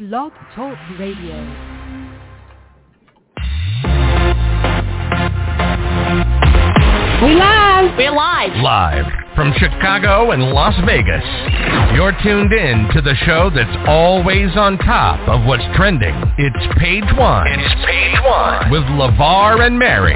Blog Talk Radio. We're live. Live from Chicago and Las Vegas. You're tuned in to the show that's always on top of what's trending. It's Page One. It's Page One. With Levar and Mary.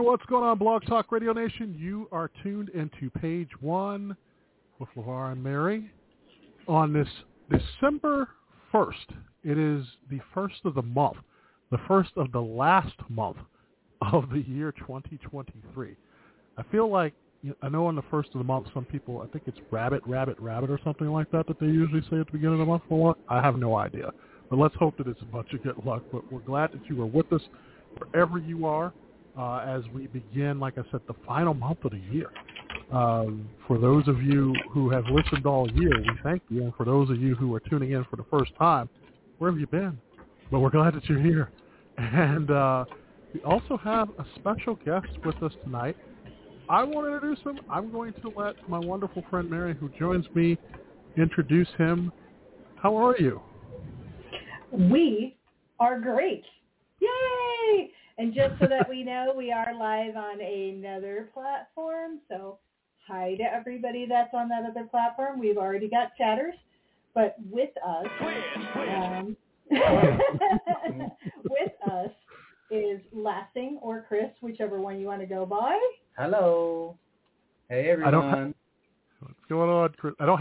What's going on, Blog Talk Radio Nation? You are tuned into Page One with Levar and Mary on this December 1st. It is the first of the month, the first of the last month of the year 2023. I feel like, I know on the first of the month, some people, I think it's rabbit or something like that that they usually say at the beginning of the month. I have no idea. But let's hope that it's a bunch of good luck. But we're glad that you are with us wherever you are. As we begin, like I said, the final month of the year. For those of you who have listened all year, we thank you. And for those of you who are tuning in for the first time, where have you been? But we're glad that you're here. And we also have a special guest with us tonight. I want to introduce him. I'm going to let my wonderful friend Mary, who joins me, introduce him. How are you? We are great. Yay! And just so that we know, we are live on another platform. So hi to everybody that's on that other platform. We've already got chatters, but with us, with us is Lassing or Chris, whichever one you want to go by. Hello. Hey everyone. What's going on, Chris? I don't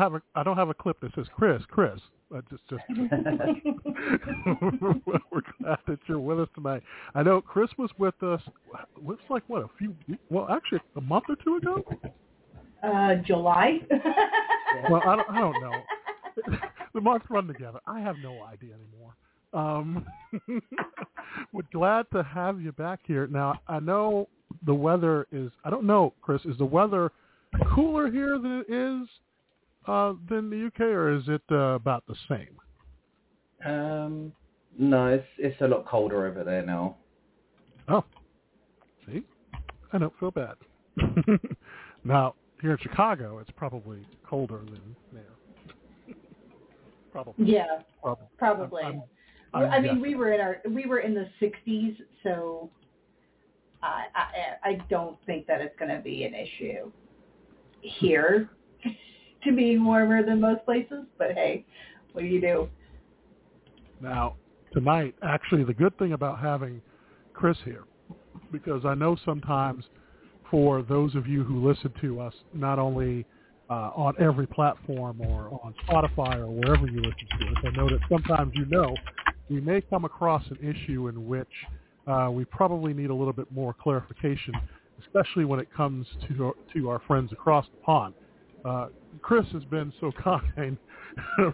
have a clip that says Chris. Just we're glad that you're with us tonight. I know Chris was with us. Looks like actually a month or two ago. July. Well, I don't know. The months run together. I have no idea anymore. We're glad to have you back here. Now I know the weather is. I don't know, Chris. Is the weather cooler here than it is? Than the UK, or is it about the same? No, it's a lot colder over there now. Oh, see, I don't feel bad. Now here in Chicago, it's probably colder than there. Probably. Yeah. Probably. I mean, we were in the 60s, so I don't think that it's going to be an issue here. To being warmer than most places, but hey, what do you do? Now, tonight, actually, the good thing about having Chris here, because I know sometimes for those of you who listen to us, not only on every platform or on Spotify or wherever you listen to us, I know that sometimes we may come across an issue in which we probably need a little bit more clarification, especially when it comes to our friends across the pond. Chris has been so kind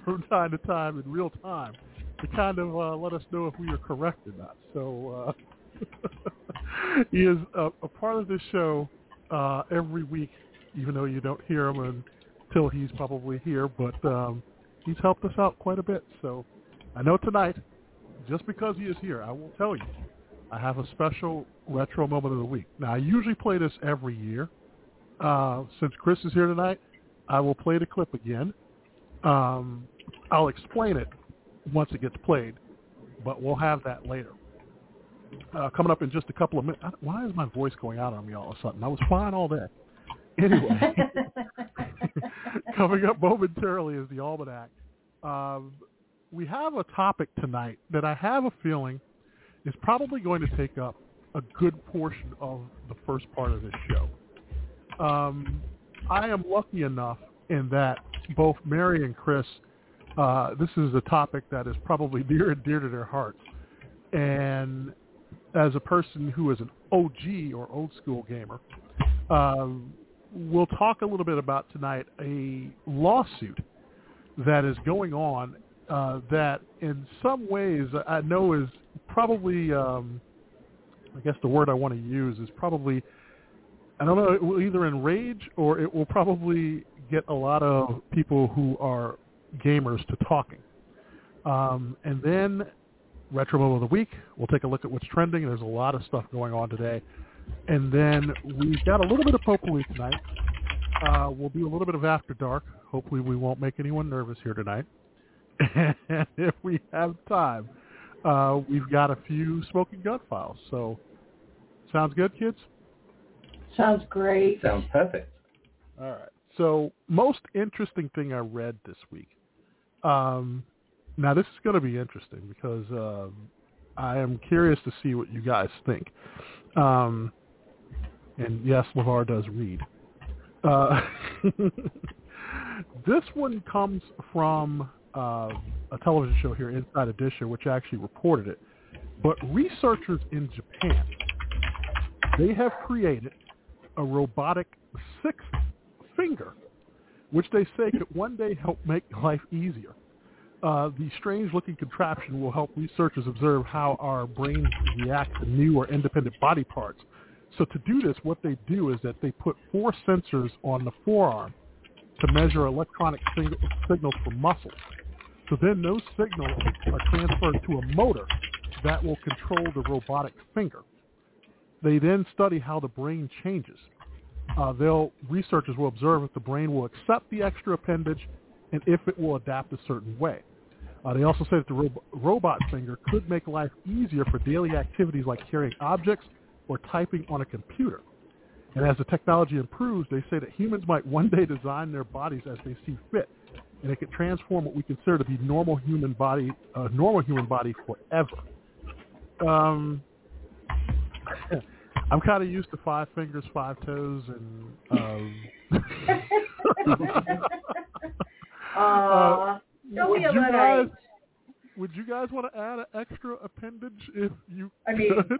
from time to time in real time to kind of let us know if we are correct or not. So he is a part of this show every week, even though you don't hear him until he's probably here. But he's helped us out quite a bit. So I know tonight, just because he is here, I will tell you, I have a special retro moment of the week. Now, I usually play this every year. Since Chris is here tonight, I will play the clip again. I'll explain it once it gets played, but we'll have that later. Coming up in just a couple of minutes. Why is my voice going out on me all of a sudden? I was fine all day. Anyway, coming up momentarily is the Almanac. We have a topic tonight that I have a feeling is probably going to take up a good portion of the first part of this show. I am lucky enough in that both Mary and Chris, this is a topic that is probably near and dear to their hearts. And as a person who is an OG or old school gamer, we'll talk a little bit about tonight a lawsuit that is going on that in some ways I know is probably, I guess the word I want to use is probably, I don't know, it will either enrage or it will probably get a lot of people who are gamers to talking. And then Retro Bowl of the Week, we'll take a look at what's trending. There's a lot of stuff going on today. And then we've got a little bit of potpourri tonight. We'll do a little bit of After Dark. Hopefully we won't make anyone nervous here tonight. And if we have time, we've got a few Smoking Gun files. So sounds good, kids? Sounds great. Sounds perfect. All right. So most interesting thing I read this week. Now, this is going to be interesting because I am curious to see what you guys think. And yes, LeVar does read. This one comes from a television show here, Inside Edition, which actually reported it. But researchers in Japan, they have created a robotic sixth finger, which they say could one day help make life easier. The strange-looking contraption will help researchers observe how our brains react to new or independent body parts. So to do this, what they do is that they put four sensors on the forearm to measure electronic signals from muscles. So then those signals are transferred to a motor that will control the robotic finger. They then study how the brain changes. Researchers will observe if the brain will accept the extra appendage and if it will adapt a certain way. They also say that the robot finger could make life easier for daily activities like carrying objects or typing on a computer. And as the technology improves, they say that humans might one day design their bodies as they see fit, and it could transform what we consider to be normal human body forever. I'm kind of used to five fingers, five toes, and don't be a luddite. Would you guys want to add an extra appendage if you could?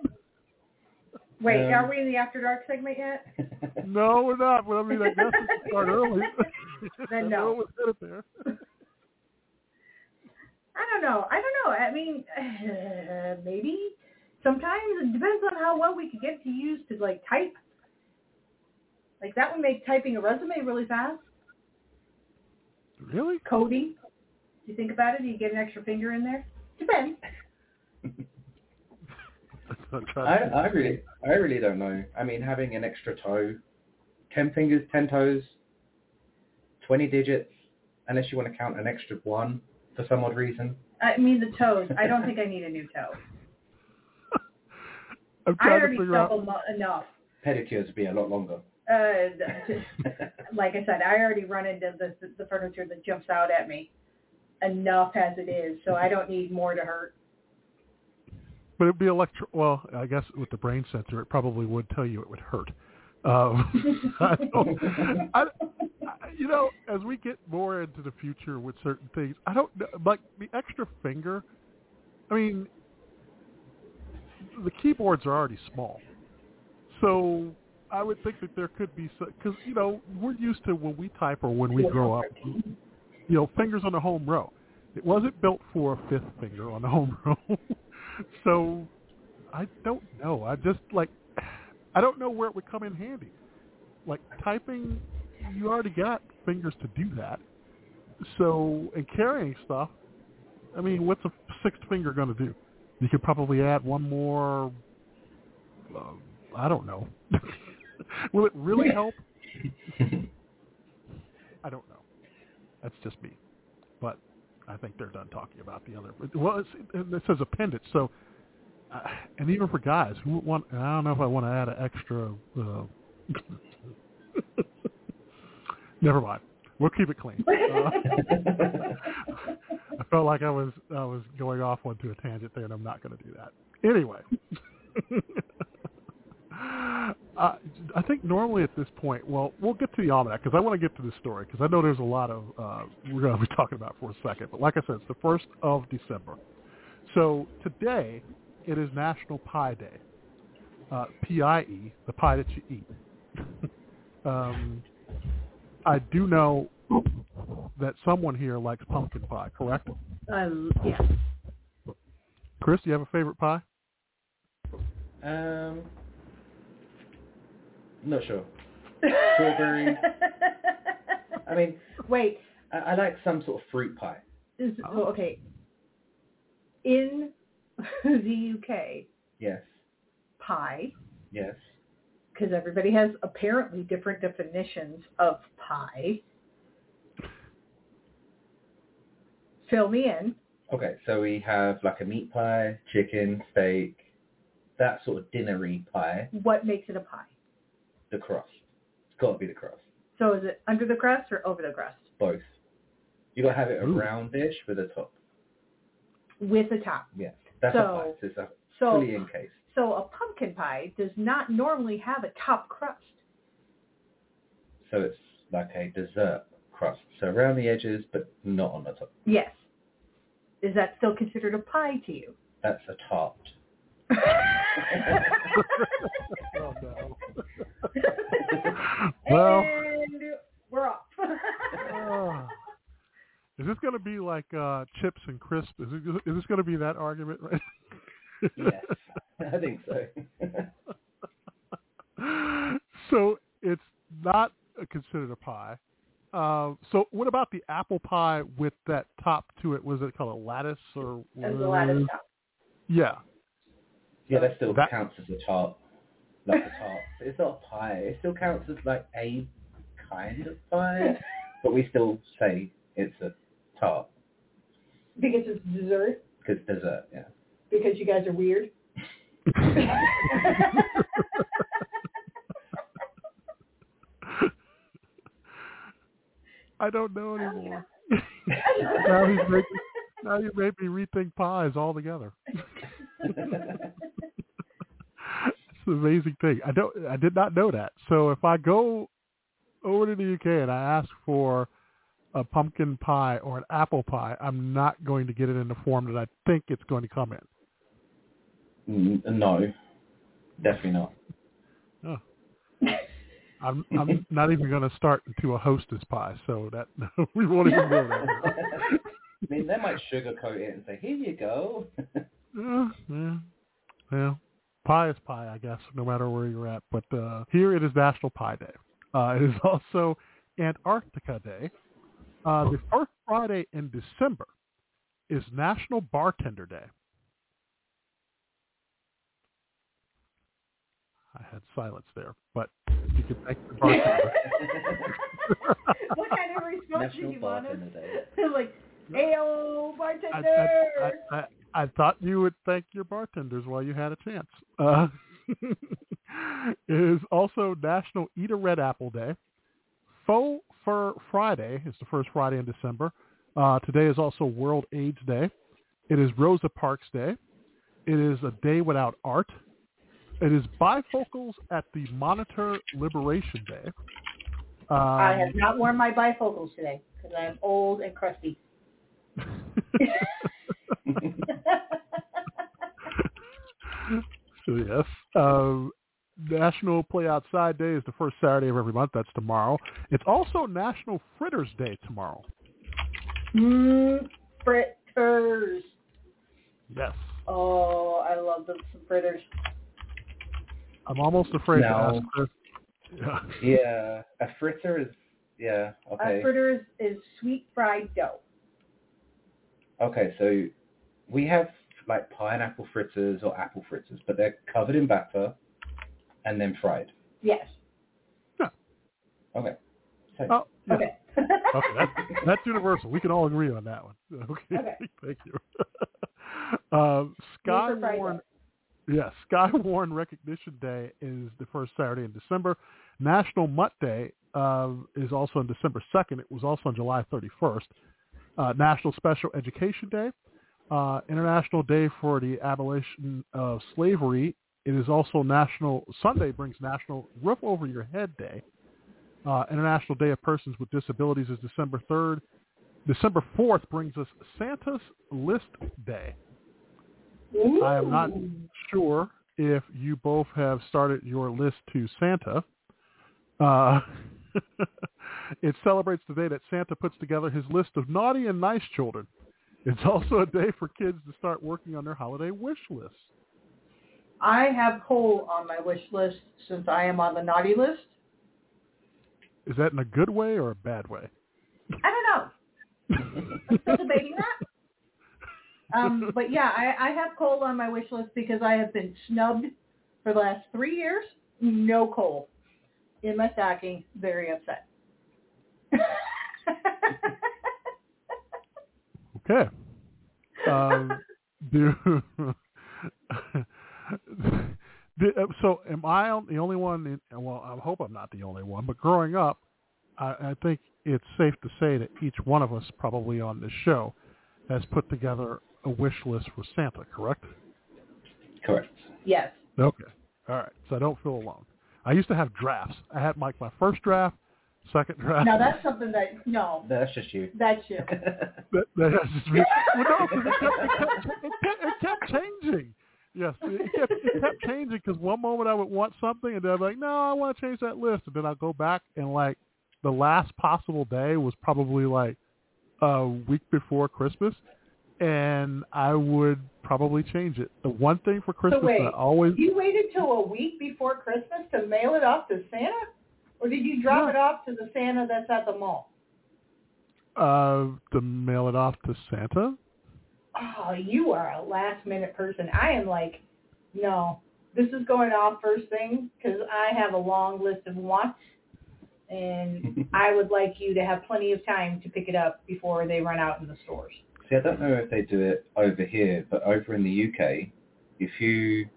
Wait, are we in the After Dark segment yet? No, we're not. But I mean, I guess we can start early. Then no. I don't know. I mean, maybe. Sometimes it depends on how well we could get to use to, like, type. Like, that would make typing a resume really fast. Really? Coding. You think about it, you get an extra finger in there. Depends. I really don't know. I mean, having an extra toe, 10 fingers, 10 toes, 20 digits, unless you want to count an extra one for some odd reason. I mean, the toes. I don't think I need a new toe. I already stumble enough. Pedicures would be a lot longer. Like I said, I already run into the furniture that jumps out at me enough as it is, so I don't need more to hurt. But it'd be well, I guess with the brain sensor, it probably would tell you it would hurt. As we get more into the future with certain things, I don't know, like the extra finger. I mean, the keyboards are already small, so I would think that there could be, because we're used to when we type or when we grow up, fingers on the home row. It wasn't built for a fifth finger on the home row. So, I don't know. I don't know where it would come in handy. Like, typing, you already got fingers to do that. So, and carrying stuff, I mean, what's a sixth finger going to do? You could probably add one more, I don't know. Will it really help? I don't know. That's just me. But I think they're done talking about the other. Well, it says appendage, so, and even for guys, who would want? I don't know if I want to add an extra. Never mind. We'll keep it clean. I felt like I was going off onto a tangent there, and I'm not going to do that. Anyway, I think normally at this point, well, we'll get to the almanac because I want to get to this story because I know there's a lot of we're going to be talking about for a second. But like I said, it's the 1st of December. So today, it is National Pie Day. P-I-E, the pie that you eat. I do know that someone here likes pumpkin pie, correct? Yes. Chris, do you have a favorite pie? Not sure. Strawberry. I mean, wait. I like some sort of fruit pie. Okay. In the UK. Yes. Pie. Yes. Because everybody has apparently different definitions of pie. Fill me in. Okay, so we have like a meat pie, chicken, steak, that sort of dinnery pie. What makes it a pie? The crust. It's got to be the crust. So is it under the crust or over the crust? Both. You got to have it a round dish with a top. With a top. Yeah, that's a pie. So it's a fully encased. So a pumpkin pie does not normally have a top crust. So it's like a dessert crust. So around the edges, but not on the top. Yes. Is that still considered a pie to you? That's a tart. Oh, no. Well, and we're off. Is this going to be like chips and crisps? Is this going to be that argument, right? Yes, I think so. So it's not considered a pie. So what about the apple pie with that top to it? Was it called a lattice? Or was a lattice top. Yeah. Yeah, that still counts as a tart. Like a tart. It's not a pie. It still counts as like a kind of pie, but we still say it's a tart. Because it's dessert? Because dessert, yeah. Because you guys are weird? I don't know anymore. Now you made me rethink pies altogether. It's an amazing thing. I did not know that. So if I go over to the UK and I ask for a pumpkin pie or an apple pie, I'm not going to get it in the form that I think it's going to come in. No, definitely not. Oh. I'm not even going to start into a hostess pie, so that we won't even go there. I mean, they might sugarcoat it and say, "Here you go." Yeah. Pie is pie, I guess, no matter where you're at. But here it is National Pie Day. It is also Antarctica Day. The first Friday in December is National Bartender Day. I had silence there, but you can thank the bartender. What kind of response did you want? Like, hey, old bartender! I thought you would thank your bartenders while you had a chance. It is also National Eat a Red Apple Day. Faux Fur Friday is the first Friday in December. Today is also World AIDS Day. It is Rosa Parks Day. It is a day without art. It is bifocals at the Monitor Liberation Day. I have not worn my bifocals today because I am old and crusty. So yes. National Play Outside Day is the first Saturday of every month. That's tomorrow. It's also National Fritters Day tomorrow. Fritters. Yes. Oh, I love them, some fritters. I'm almost afraid to ask her. Yeah. A fritter is, okay. A fritter is sweet fried dough. Okay, so we have like pineapple fritters or apple fritters, but they're covered in batter and then fried. Yes. Yeah. Okay. Oh, yeah. Okay. Okay, that's universal. We can all agree on that one. Okay. Thank you. Skywarn Recognition Day is the first Saturday in December. National Mutt Day is also on December 2nd. It was also on July 31st. National Special Education Day. International Day for the Abolition of Slavery. It is also Sunday brings National Roof Over Your Head Day. International Day of Persons with Disabilities is December 3rd. December 4th brings us Santa's List Day. Ooh. I am not sure if you both have started your list to Santa. It celebrates the day that Santa puts together his list of naughty and nice children. It's also a day for kids to start working on their holiday wish lists. I have coal on my wish list since I am on the naughty list. Is that in a good way or a bad way? I don't know. I'm still debating that. But yeah, I have coal on my wish list because I have been snubbed for the last 3 years. No coal in my stocking. Very upset. Okay. So am I the only one? Well, I hope I'm not the only one. But growing up, I think it's safe to say that each one of us probably on this show has put together a wish list for Santa, correct? Correct. Yes. Okay. All right. So I don't feel alone. I used to have drafts. I had my first draft, second draft. Now that's something that no. That's just you. That's you. That's just me. Well, no, it kept changing. Yes, it kept changing because one moment I would want something, and then I'm like, no, I want to change that list, and then I'll go back and like the last possible day was probably like a week before Christmas, and I would probably change it. The one thing for Christmas that I always... You waited till a week before Christmas to mail it off to Santa? Or did you drop it off to the Santa that's at the mall? To mail it off to Santa? Oh, you are a last-minute person. I am like, no, this is going off first thing because I have a long list of wants. And I would like you to have plenty of time to pick it up before they run out in the stores. See, I don't know if they do it over here, but over in the UK, if you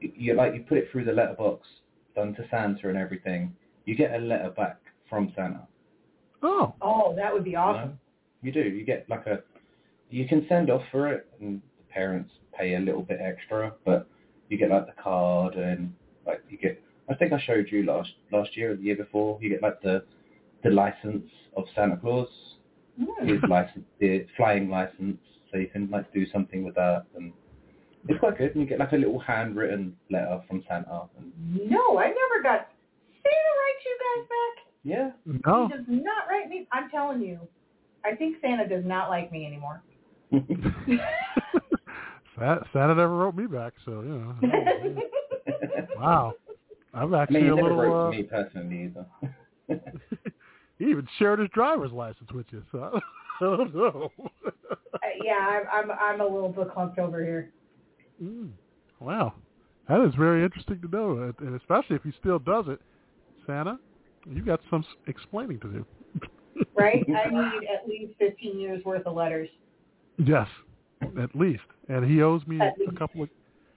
put it through the letterbox, done to Santa and everything, you get a letter back from Santa. Oh. Oh, that would be awesome. You know? You do. You get like you can send off for it, and the parents pay a little bit extra, but you get like the card and like you get. I think I showed you last year or the year before. You get like the license of Santa Claus, his license, the flying license, so you can like do something with that, and it's quite good. And you get like a little handwritten letter from Santa. And... No, I never got Santa writes you guys back. Yeah, no, he does not write me. I'm telling you, I think Santa does not like me anymore. Santa never wrote me back, so you know. Wow. I'm actually a little... Wrote to me personally either. He even shared his driver's license with you, so I don't know. Yeah, I'm a little bit clumped over here. Wow. That is very interesting to know, and especially if he still does it. Santa, you got some explaining to do. Right? I need at least 15 years worth of letters. Yes, at least. And he owes me a couple of...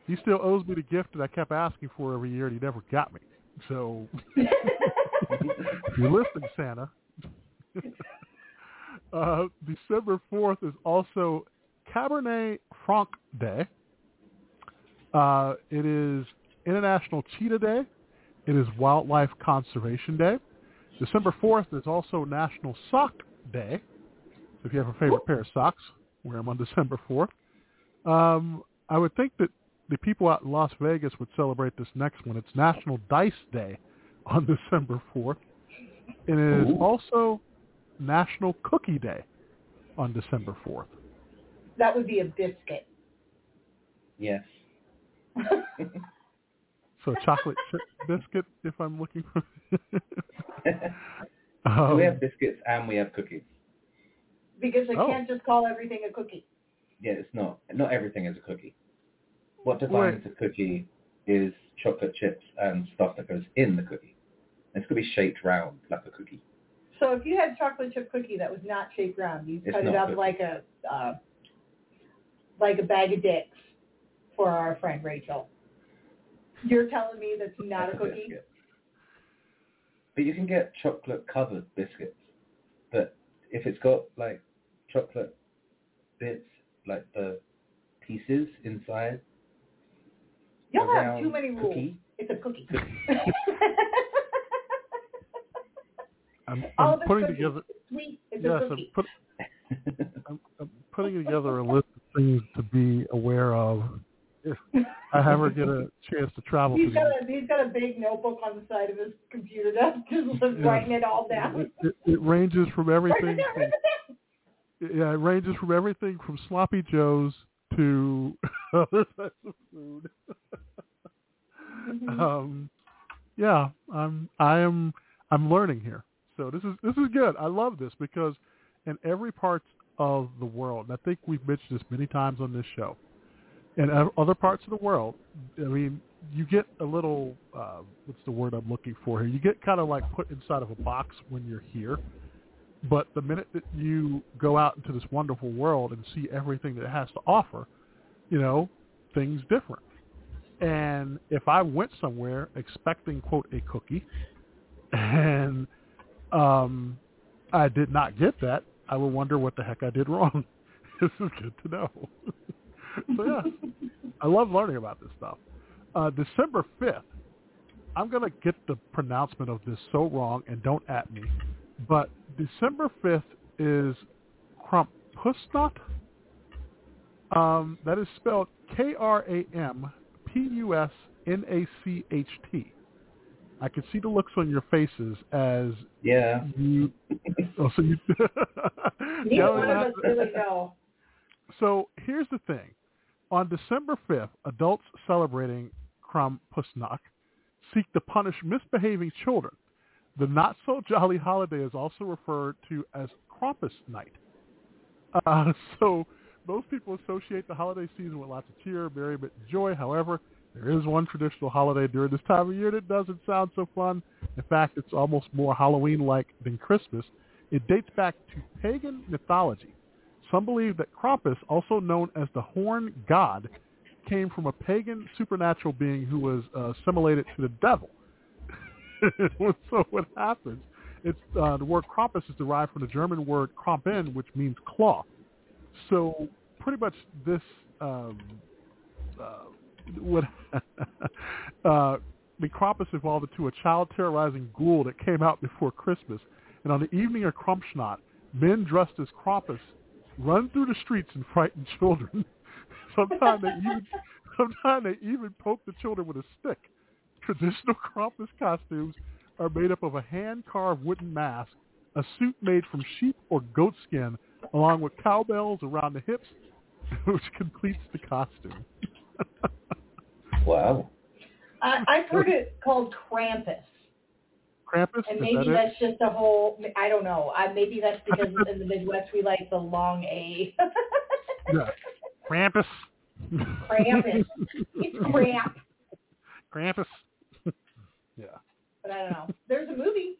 He still owes me the gift that I kept asking for every year, and he never got me. So, if you're listening, Santa. December 4th is also Cabernet Franc Day. It is International Cheetah Day. It is Wildlife Conservation Day. December 4th is also National Sock Day. So if you have a favorite pair of socks, wear them on December 4th. I would think that the people out in Las Vegas would celebrate this next one. It's National Dice Day on December 4th. And it is also National Cookie Day on December 4th. That would be a biscuit. Yes. So chocolate chip biscuit, if I'm looking for we have biscuits and we have cookies. Because they can't just call everything a cookie. Yeah, it's not. Not everything is a cookie. What defines a cookie is chocolate chips and stuff that goes in the cookie. It's going to be shaped round like a cookie. So if you had a chocolate chip cookie that was not shaped round, you'd cut it up like a bag of dicks for our friend Rachel. You're telling me that's not a cookie? Biscuit. But you can get chocolate-covered biscuits. But if it's got like chocolate bits, like the pieces inside... Y'all have too many rules. Cookie. It's a cookie. I'm putting together. Sweet. It's a cookie. I'm putting together a list of things to be aware of if I ever get a chance to travel. He's got a big notebook on the side of his computer that's just writing it all down. It ranges from everything. It ranges from everything from sloppy joes to other types of food. I am I'm learning here. So this is good. I love this because in every part of the world, and I think we've mentioned this many times on this show, in other parts of the world, I mean, you get a little, what's the word I'm looking for here? You get kind of like put inside of a box when you're here. But the minute that you go out into this wonderful world and see everything that it has to offer, you know, things different. And if I went somewhere expecting, quote, a cookie, and I did not get that, I would wonder what the heck I did wrong. This is good to know. So, yeah, I love learning about this stuff. December 5th, I'm going to get the pronouncement of this so wrong, and don't at me, but December 5th is Krampusnacht. That is spelled Krampusnacht. I can see the looks on your faces as you. Oh, so you. So here's the thing. On December 5th, adults celebrating Krampusnacht seek to punish misbehaving children. The not-so-jolly holiday is also referred to as Krampus Night. So most people associate the holiday season with lots of cheer, merriment, and joy. However, there is one traditional holiday during this time of year that doesn't sound so fun. In fact, it's almost more Halloween-like than Christmas. It dates back to pagan mythology. Some believe that Krampus, also known as the Horn God, came from a pagan supernatural being who was assimilated to the devil. So what happens, it's the word Krampus is derived from the German word Krampen, which means claw. So pretty much this the Krampus evolved into a child-terrorizing ghoul that came out before Christmas. And on the evening of Krampusnacht, men dressed as Krampus run through the streets and frighten children. Sometimes they even poke the children with a stick. Traditional Krampus costumes are made up of a hand-carved wooden mask, a suit made from sheep or goat skin, along with cowbells around the hips, which completes the costume. Wow. I've heard it called Krampus. Krampus? And maybe that's just a whole, I don't know. Maybe that's because in the Midwest we like the long A. Yeah. Krampus. Krampus. It's Kramp. Krampus. Yeah. But I don't know. There's a movie.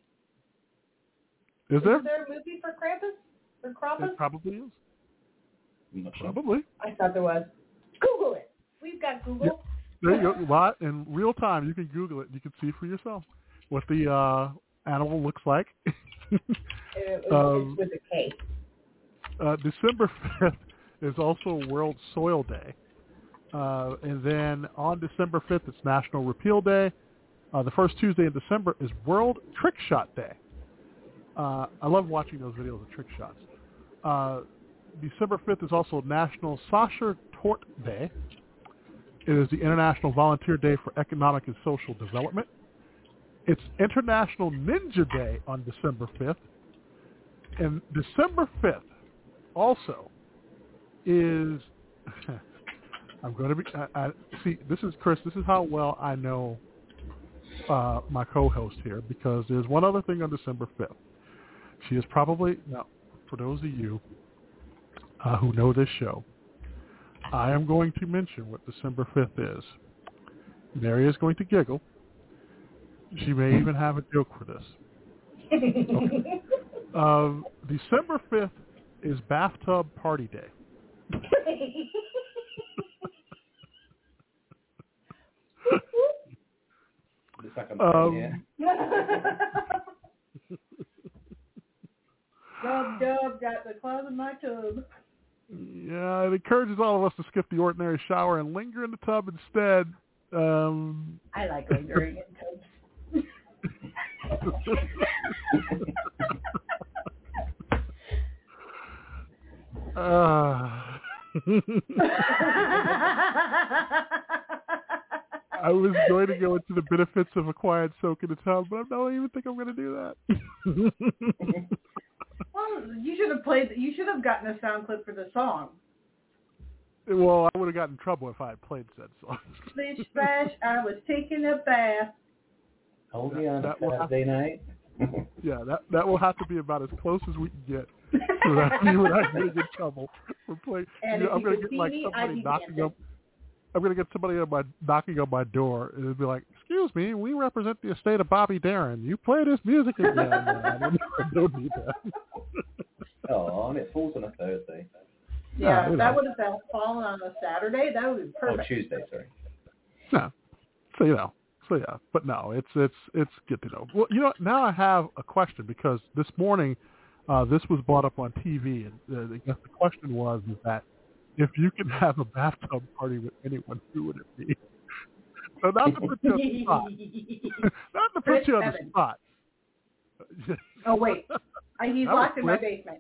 Is there? Is there a movie for Krampus? For Krampus? It probably is. Probably. I thought there was. Google it. We've got Google. Yeah. There you go. In real time, you can Google it. You can see for yourself what the animal looks like. It's with a K. December 5th is also World Soil Day. And then on December 5th, it's National Repeal Day. The first Tuesday in December is World Trick Shot Day. I love watching those videos of trick shots. December 5th is also National Sacher Tort Day. It is the International Volunteer Day for Economic and Social Development. It's International Ninja Day on December 5th. And December 5th also is... I'm going to be. I see. This is Chris. This is how well I know my co-host here, because there's one other thing on December 5th. She is probably now. For those of you who know this show, I am going to mention what December 5th is. Mary is going to giggle. She may even have a joke for this. Okay. December 5th is Bathtub Party Day. Dub, got the cloud in my tub. Yeah, it encourages all of us to skip the ordinary shower and linger in the tub instead. I like lingering in tubs. I was going to go into the benefits of a quiet soak in the tub, but I don't even think I'm going to do that. Well, you should have gotten a sound clip for the song. Well, I would have gotten in trouble if I had played said song. Splish splash, I was taking a bath. Hold me on a Saturday night. Yeah, that will have to be about as close as we can get. When I get in trouble, we're playing. I'm going to get like somebody knocking up. I'm going to get somebody knocking on my door, and it'll be like, "Excuse me, we represent the estate of Bobby Darin. You play this music again." I don't need that. Oh, and it falls on a Thursday. Yeah, if that would have fallen on a Saturday, that would be perfect. Oh, Tuesday, sorry. No, so but no, it's good to know. Well, now I have a question, because this morning this was brought up on TV, and the question was that if you could have a bathtub party with anyone, who would it be? So not to put you on the spot. Oh wait, he's locked in my basement.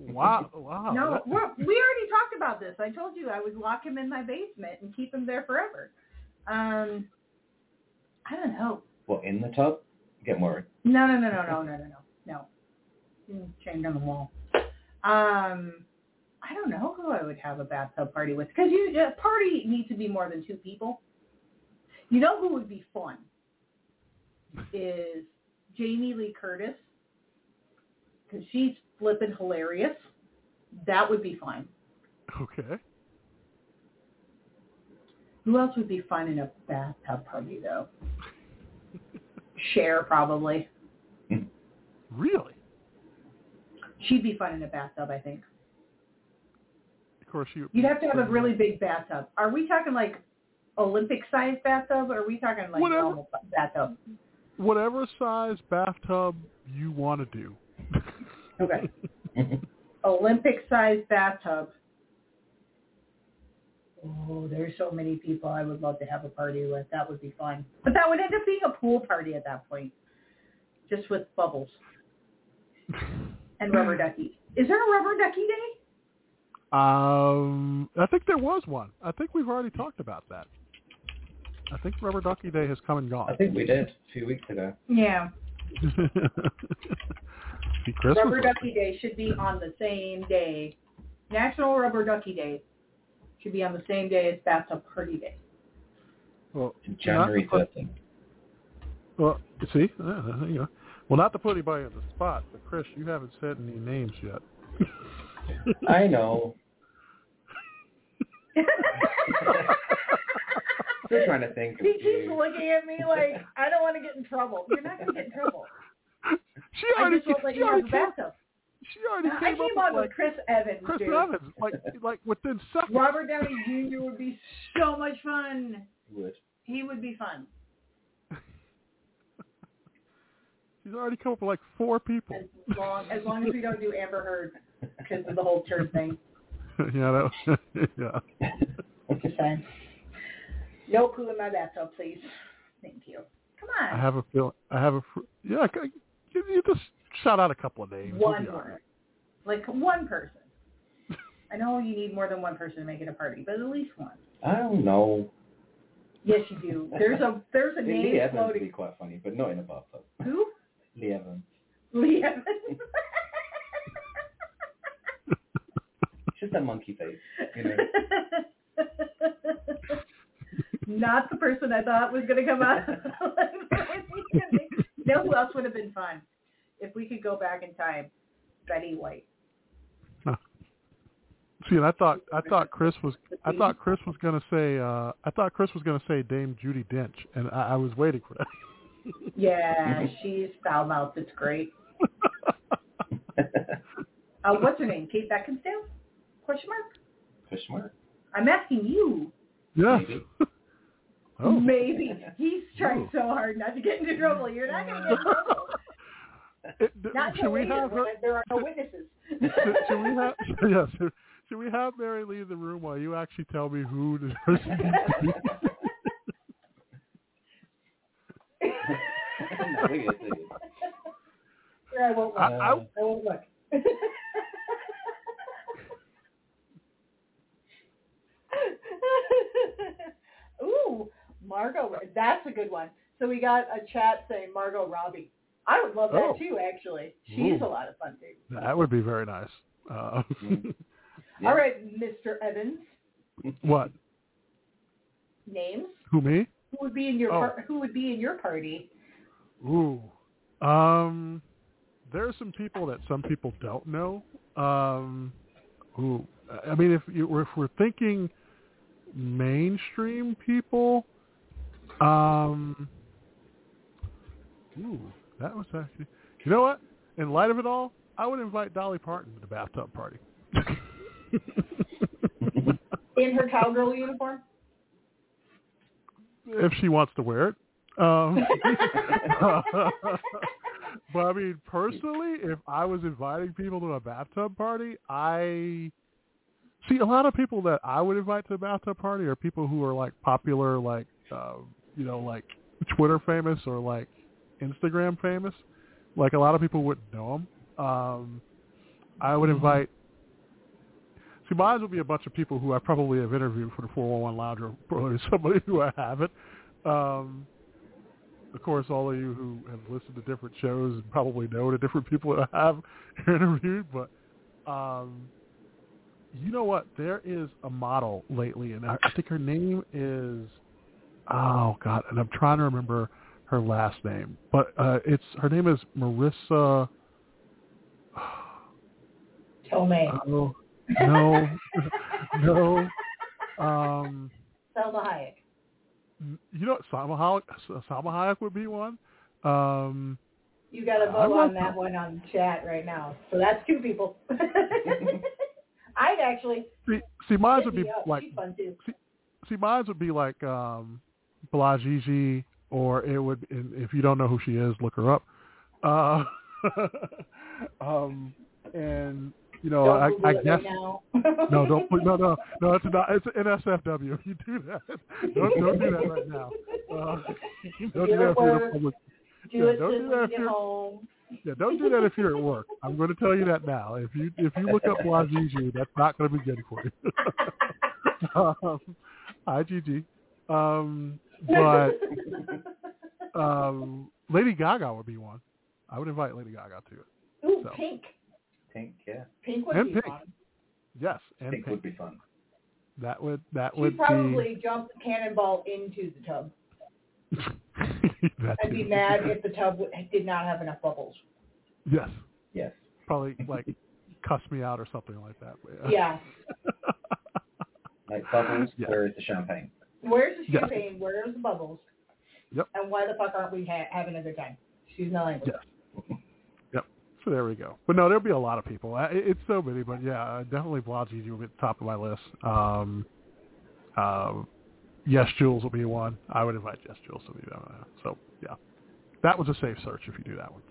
Wow. No, we already talked about this. I told you I would lock him in my basement and keep him there forever. I don't know. Well, in the tub? Get worried. No. Chained on the wall. I don't know who I would have a bathtub party with, because a party needs to be more than two people. You know who would be fun is Jamie Lee Curtis, because she's flippin' hilarious. That would be fun. Okay. Who else would be fun in a bathtub party, though? Cher, probably. Really? She'd be fun in a bathtub, I think. Of course, you'd have to have a really big bathtub. Are we talking like Olympic-sized bathtub, or are we talking like normal bathtub? Whatever size bathtub you want to do. Okay. Olympic-sized bathtub. Oh, there's so many people I would love to have a party with. That would be fun. But that would end up being a pool party at that point, just with bubbles and rubber ducky. Is there a rubber ducky day? I think there was one. I think we've already talked about that. I think rubber ducky day has come and gone. I think we did a few weeks ago. Yeah. Rubber Ducky Day should be on the same day. National Rubber Ducky Day should be on the same day as Bathtub Party Day. Well, January 13th. Well, see, there you go. Well, not to put anybody on the spot, but Chris, you haven't said any names yet. I know. Still trying to think. He keeps looking at me like I don't want to get in trouble. You're not going to get in trouble. She already came up with Chris Evans. Like within seconds. Robert Downey Jr. would be so much fun. He would be fun. She's already come up with like four people. As long as we don't do Amber Heard because of the whole turd thing. Yeah. Just saying. No poo in my bathtub, please. Thank you. Come on. I have a feeling. You just shout out a couple of names. One person. I know you need more than one person to make it a party, but at least one. I don't know. Yes, you do. There's a name floating. Lee Evans would be quite funny, but not in a bathtub. Who? Lee Evans. It's just a monkey face, Not the person I thought was going to come out. No, who else would have been fun? If we could go back in time, Betty White. Huh. See, and I thought Chris was gonna say Dame Judi Dench, and I was waiting for that. Yeah, she's foul-mouthed. It's great. What's her name? Kate Beckinsale? Question mark. I'm asking you. Yeah. Oh. Maybe. He's trying so hard not to get into trouble. You're not going to get in trouble. There are no witnesses. Should we have Mary leave the room while you actually tell me who the person is? I won't look. I won't look. Ooh. Margot, that's a good one. So we got a chat saying Margot Robbie. I would love that too, actually. She's a lot of fun, too. That would be very nice. All right, Mr. Evans. What? Names? Who, me? Who would be in your party? Ooh. There are some people that some people don't know. Who, I mean, if we're thinking mainstream people, that was actually, you know what? In light of it all, I would invite Dolly Parton to the bathtub party. In her cowgirl uniform? If she wants to wear it. But I mean, personally, if I was inviting people to a bathtub party, I see a lot of people that I would invite to a bathtub party are people who are like popular, like, you know, like Twitter famous or like Instagram famous. Like a lot of people wouldn't know them. I would invite, see, mine would be a bunch of people who I probably have interviewed for the 411 Lounge or probably somebody who I haven't. Of course, all of you who have listened to different shows probably know the different people that I have interviewed, but you know what? There is a model lately, and I think her name is, oh, God, and I'm trying to remember her last name, but it's her name is Marissa. Tomei. Oh, no. No. Selma Hayek. You know, Salma Hayek would be one. You got a vote on that one on chat right now. So that's two people. I'd actually... See, mine would be like... See, mine would be like Blagiji, or it would... And if you don't know who she is, look her up. And... You know, I guess. Right no, don't put no. It's not. It's an NSFW. You do that. Don't do that right now. Don't do that if you're in public. Yeah, don't do that if you're home. Yeah, don't do that if you're at work. I'm going to tell you that now. If you look up YGG, that's not going to be good for you. IGG, but Lady Gaga would be one. I would invite Lady Gaga to it. Ooh, so. Pink. Pink, yeah. Pink would be fun. Yes, and Pink would be fun. That would probably jump the cannonball into the tub. I'd be mad if the tub did not have enough bubbles. Yes. Yes. Probably like cuss me out or something like that. Yeah. Like bubbles. Yes. Where is the champagne? Where's the champagne? Yes. Where's the bubbles? Yep. And why the fuck aren't we having a good time? She's not like yes. So there we go. But no, there'll be a lot of people. It's so many, but yeah, definitely Blagiji will be at the top of my list. Yes, Jules will be one. I would invite Yes, Jules to be one. So yeah, that was a safe search if you do that one.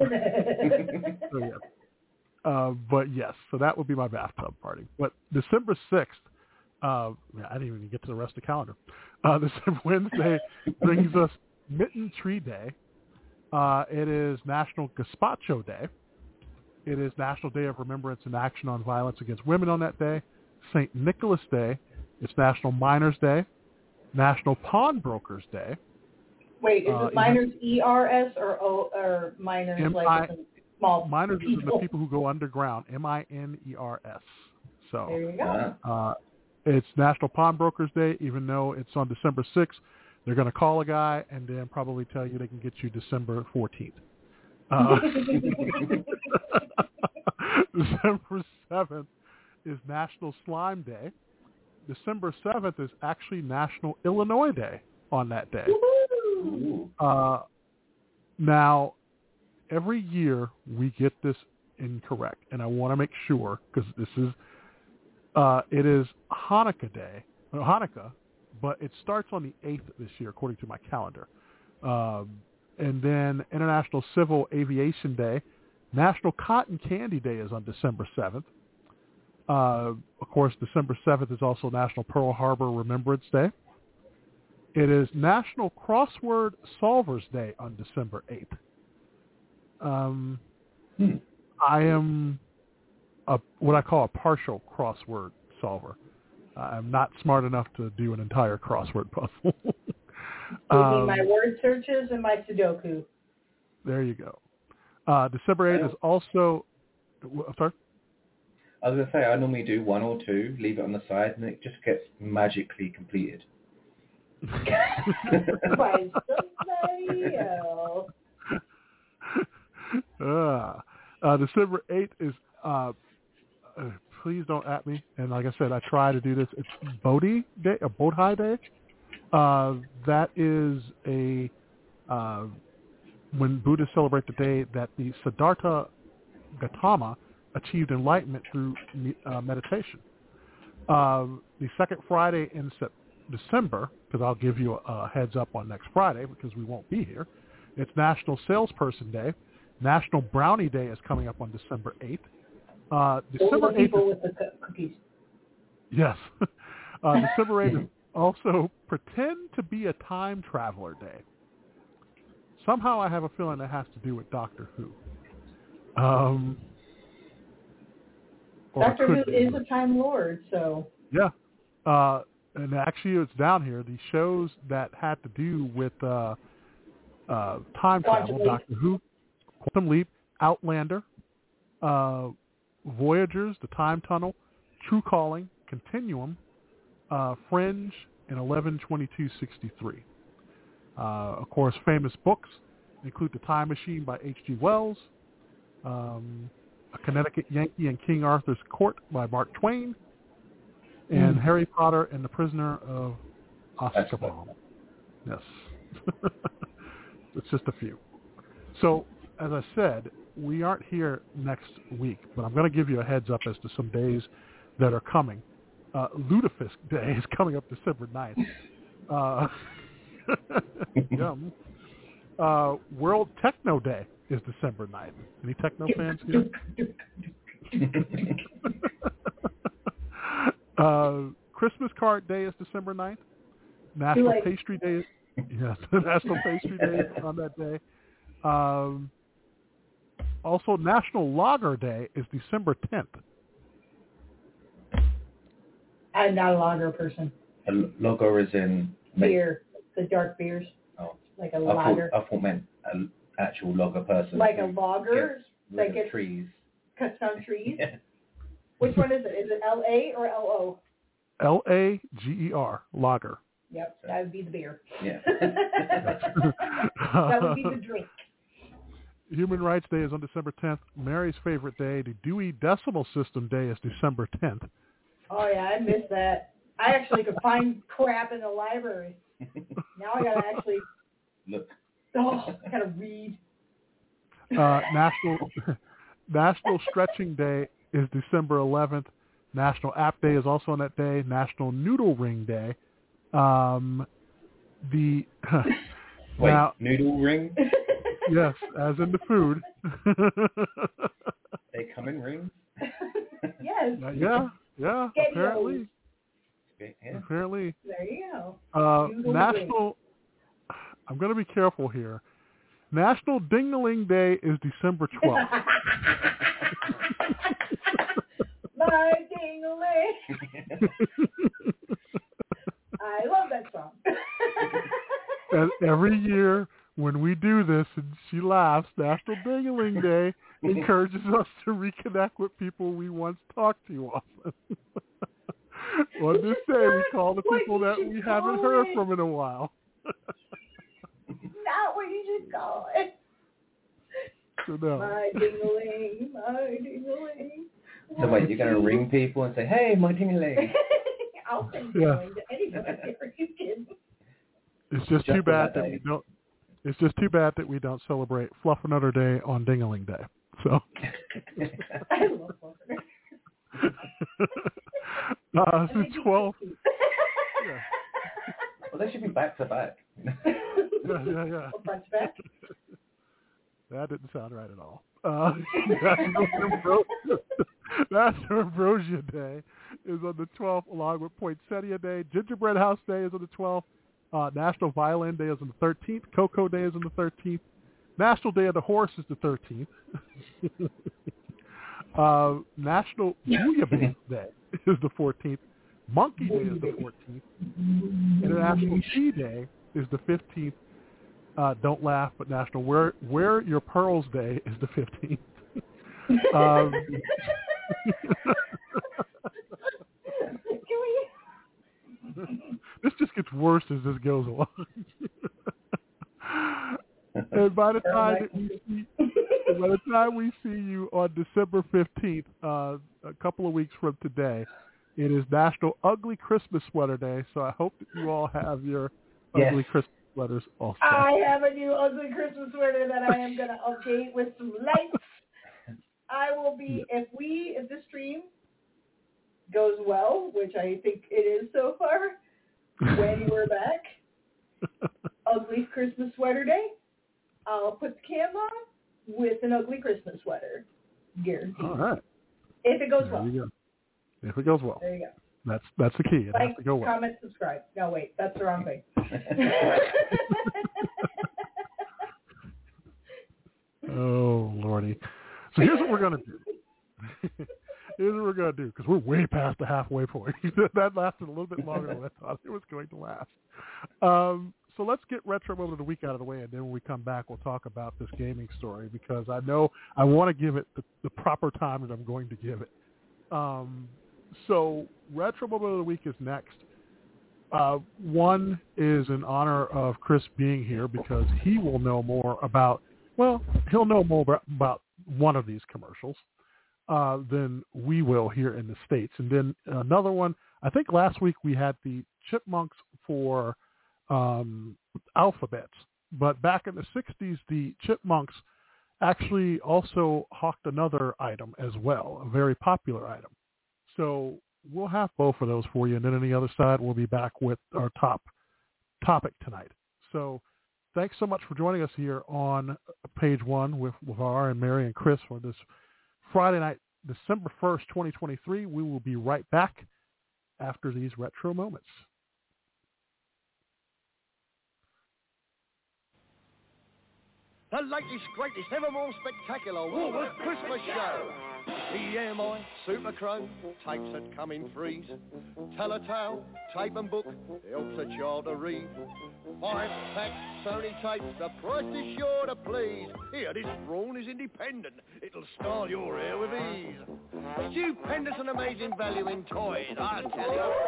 So, so yeah. But yes, so that would be my bathtub party. But December 6th, I didn't even get to the rest of the calendar. This Wednesday brings us Mitten Tree Day. It is National Gazpacho Day. It is National Day of Remembrance and Action on Violence Against Women on that day. St. Nicholas Day. It's National Miners Day. National Pawnbrokers Day. Wait, is it miners ERS or miners like small miners people? Miners are the people who go underground. MINERS. So there you go. It's National Pawnbrokers Day, even though it's on December 6th. They're going to call a guy and then probably tell you they can get you December 14th. December 7th is National Slime Day. December 7th is actually National Illinois Day on that day. Now, every year we get this incorrect, and I want to make sure because this is it is Hanukkah Day. Hanukkah. But it starts on the 8th this year, according to my calendar. And then International Civil Aviation Day. National Cotton Candy Day is on December 7th. Of course, December 7th is also National Pearl Harbor Remembrance Day. It is National Crossword Solvers Day on December 8th. I am what I call a partial crossword solver. I'm not smart enough to do an entire crossword puzzle. My word searches and my Sudoku. There you go. December 8th is also... I'm sorry? I was going to say, I normally do one or two, leave it on the side, and it just gets magically completed. By somebody else. December 8th is, please don't at me. And like I said, I try to do this. It's Bodhi Day, a Bodhi Day. That is a, when Buddhists celebrate the day that the Siddhartha Gautama achieved enlightenment through meditation. The second Friday in December, because I'll give you a heads up on next Friday because we won't be here, it's National Salesperson Day. National Brownie Day is coming up on December 8th. December 8th is, with the cookies. Yes. December 8th is also Pretend to be a Time Traveler Day. Somehow I have a feeling that has to do with Doctor Who. Doctor Who is a Time Lord, so... Yeah. And actually, it's down here. The shows that had to do with time travel, Doctor Who, Quantum Leap, Outlander, Voyagers, The Time Tunnel, True Calling, Continuum, Fringe, and 11/22/63. Of course, famous books include The Time Machine by H.G. Wells, A Connecticut Yankee and King Arthur's Court by Mark Twain, and Harry Potter and the Prisoner of Azkaban. Yes. It's just a few. So, as I said, we aren't here next week, but I'm going to give you a heads up as to some days that are coming. Lutefisk Day is coming up December 9th. Yum. World Techno Day is December 9th. Any techno fans here? Christmas Card Day is December 9th. Pastry Day is... Yes, National Pastry Day is on that day. Also, National Lager Day is December 10th. I'm not a lager person. A lager is in... Beer. The dark beers. Oh. Like a lager. I thought meant an actual lager person. Like a lager? Like it trees. Cuts down trees? Yeah. Which one is it? Is it L-A or L-O? L-A-G-E-R, lager. Yep, that would be the beer. Yeah. That would be the drink. Human Rights Day is on December 10th. Mary's favorite day, the Dewey Decimal System Day, is December 10th. Oh, yeah, I missed that. I actually could find crap in the library. Now I got to actually look. Oh, I got to read. National Stretching Day is December 11th. National App Day is also on that day. National Noodle Ring Day. Wait, now, noodle ring? Yes, as in the food. They come in rings? Yes. Yeah, apparently. Yeah. Apparently. There you go. I'm going to be careful here. National Ding-a-ling Day is December 12th. My ding-a-ling. I love that song. And every year when we do this and she laughs, National Ding-a-ling Day encourages us to reconnect with people we once talked to often. On this day, we call the people that we haven't heard from in a while. Not what you should call it. So no. My ding-a-ling, my ding-a-ling. So wait, you're going to ring people and say, hey, my ding-a-ling. I'll send ding-a-ling to anybody. You kidding? It's just too bad that we don't celebrate Fluffernutter Day on Ding-a-ling Day. So. I love Fluffernutter. Since 12. Yeah. Well, they should be back to back. Yeah. Back to back. That didn't sound right at all. National Ambrosia Day is on the 12th, along with Poinsettia Day. Gingerbread House Day is on the 12th. National Violin Day is on the 13th. Cocoa Day is on the 13th. National Day of the Horse is the 13th. National Booyah Day is the 14th. Monkey Day is the 14th. International Tea Day is the 15th. Don't laugh, but National Wear Your Pearls Day is the 15th. This just gets worse as this goes along. And by the time that we see by the time we see you on December 15th, a couple of weeks from today, it is National Ugly Christmas Sweater Day, so I hope that you all have your ugly Christmas sweaters also. I have a new ugly Christmas sweater that I am going to update with some lights. I will be, if this stream goes well, which I think it is so far, when we're back, Ugly Christmas Sweater Day, I'll put the cam on with an ugly Christmas sweater. Guaranteed. All right. If it goes well. There you go. If it goes well. There you go. That's the key. It has to go well. Comment, subscribe. No, wait. That's the wrong thing. Oh, Lordy. So here's what we're going to do. Here's what we're going to do, because we're way past the halfway point. That lasted a little bit longer than I thought it was going to last. So let's get Retro Moment of the Week out of the way, and then when we come back, we'll talk about this gaming story, because I know I want to give it the proper time that I'm going to give it. So Retro Moment of the Week is next. One is in honor of Chris being here, because he will know more about, well, he'll know more about one of these commercials than we will here in the States. And then another one, I think last week we had the Chipmunks for alphabets, but back in the 60s, the Chipmunks actually also hawked another item as well, a very popular item. So we'll have both of those for you. And then on the other side, we'll be back with our top topic tonight. So thanks so much for joining us here on page one with Levar and Mary and Chris for this Friday night, December 1st, 2023. We will be right back after these retro moments. The latest, greatest, ever more spectacular Woolworths Christmas show. EMI, Super Chrome, tapes that come in threes. Tell a tale, tape and book, helps a child to read. 5-pack Sony tapes, the price is sure to please. Here, this brawn is independent, it'll style your hair with ease. Stupendous and amazing value in toys, I tell you.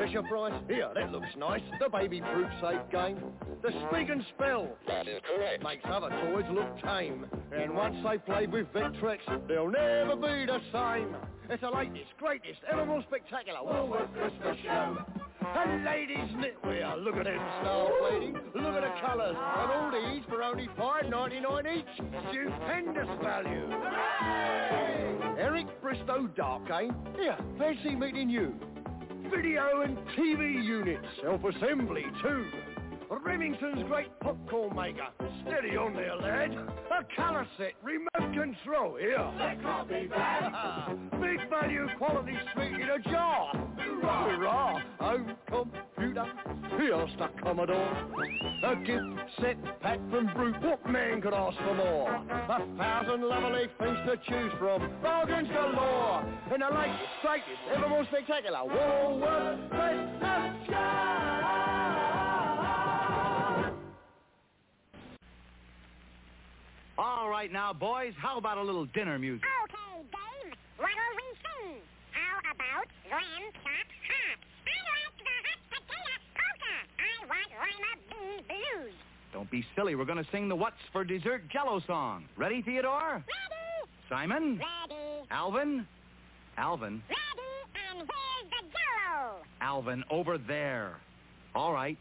Fisher Price, here, that looks nice. The baby-proof safe game. The speak and spell. That is correct. Makes other toys look tame. And once they've played with Vectrex, they'll never be the same. It's the latest, greatest, ever more spectacular Woolworths Christmas show. And ladies knitwear, look at them style pleating. Look at the colours, and all these for only $5.99 each. Stupendous value. Hooray! Eric Bristow Dark Game, here, fancy meeting you. Video and TV units, self-assembly too. Remington's great popcorn maker. Steady on there, lad. A colour set, remote control, here. That can't be bad. Big value quality sweet in a jar. Hurrah! Home computer. Here's the Commodore. A gift set pack from Brute. What man could ask for more? 1,000 lovely things to choose from. Bargains galore. In the latest, greatest, ever more spectacular Woolworths Christmas show. All right now, boys, how about a little dinner music? Okay, Dave, what'll we sing? How about Lamb Chop Hot? I like the hot potato polka. I want Lima Bean Blues. Don't be silly. We're going to sing the What's for Dessert Jell-O song. Ready, Theodore? Ready. Simon? Ready. Alvin? Alvin? Ready, and where's the Jell-O? Alvin, over there. All right.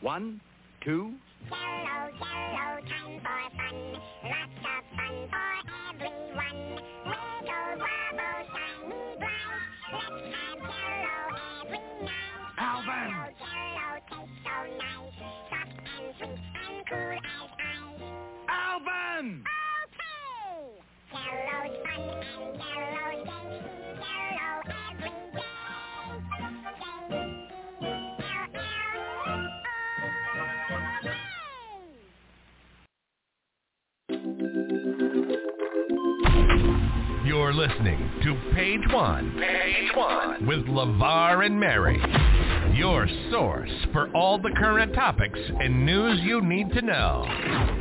1, 2... Jell-O, Jell-O, time for fun. Lots of fun for everyone. Wiggle, wobble, shiny, bright. Let's have Jell-O every night. Alvin! Jell-O, tastes so nice. Soft and sweet and cool as ice. Alvin! Okay! Jell-O's fun and Jell-O's gay. Jell-O every day. You're listening to Page One with Levar and Mary, your source for all the current topics and news you need to know.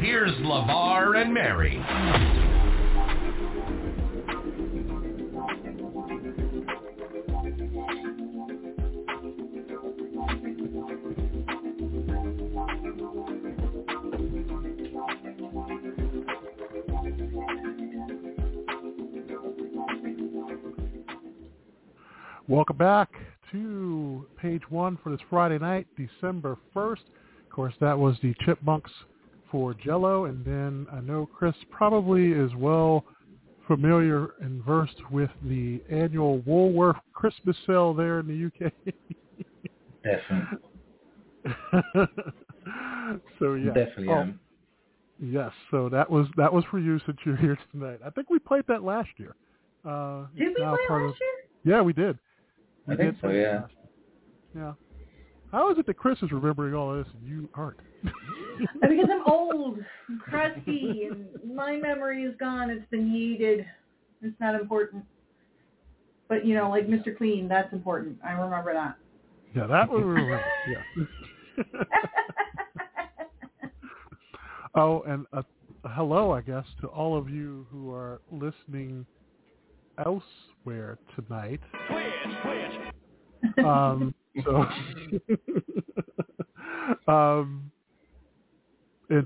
Here's Levar and Mary. Welcome back to page one for this Friday night, December 1st. Of course, that was the Chipmunks for Jell-O, and then I know Chris probably is well familiar and versed with the annual Woolworth Christmas sale there in the UK. Definitely. So yeah. Definitely. Yes. So that was for you since you're here tonight. I think we played that last year. Did we play last year? Yeah, we did. I think so, yeah. Yeah. How is it that Chris is remembering all of this and you aren't? Because I'm old and crusty and my memory is gone. It's been yeeted. It's not important. But, you know, like Mr. Clean, that's important. I remember that. Yeah, that we remember. Yeah. Oh, and a hello, I guess, to all of you who are listening elsewhere tonight. Twitch. And to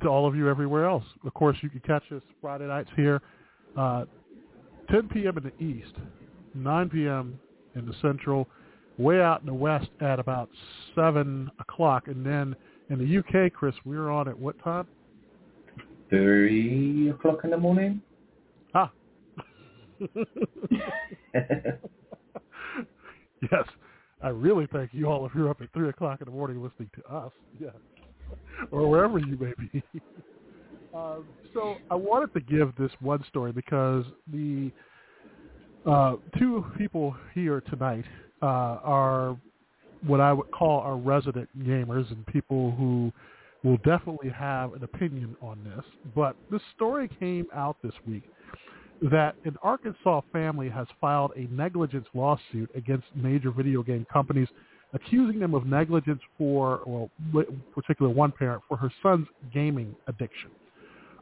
all of you everywhere else. Of course, you can catch us Friday nights here, 10 p.m. in the East, 9 p.m. in the Central, way out in the West at about 7 o'clock. And then in the UK, Chris, we're on at what time? 3 o'clock in the morning. Ah. Yes. I really thank you all if you're up at 3 o'clock in the morning listening to us. Yeah. Or wherever you may be. So I wanted to give this one story because the two people here tonight are what I would call our resident gamers and people who will definitely have an opinion on this. But this story came out this week that an Arkansas family has filed a negligence lawsuit against major video game companies, accusing them of negligence for, well, in particular one parent, for her son's gaming addiction.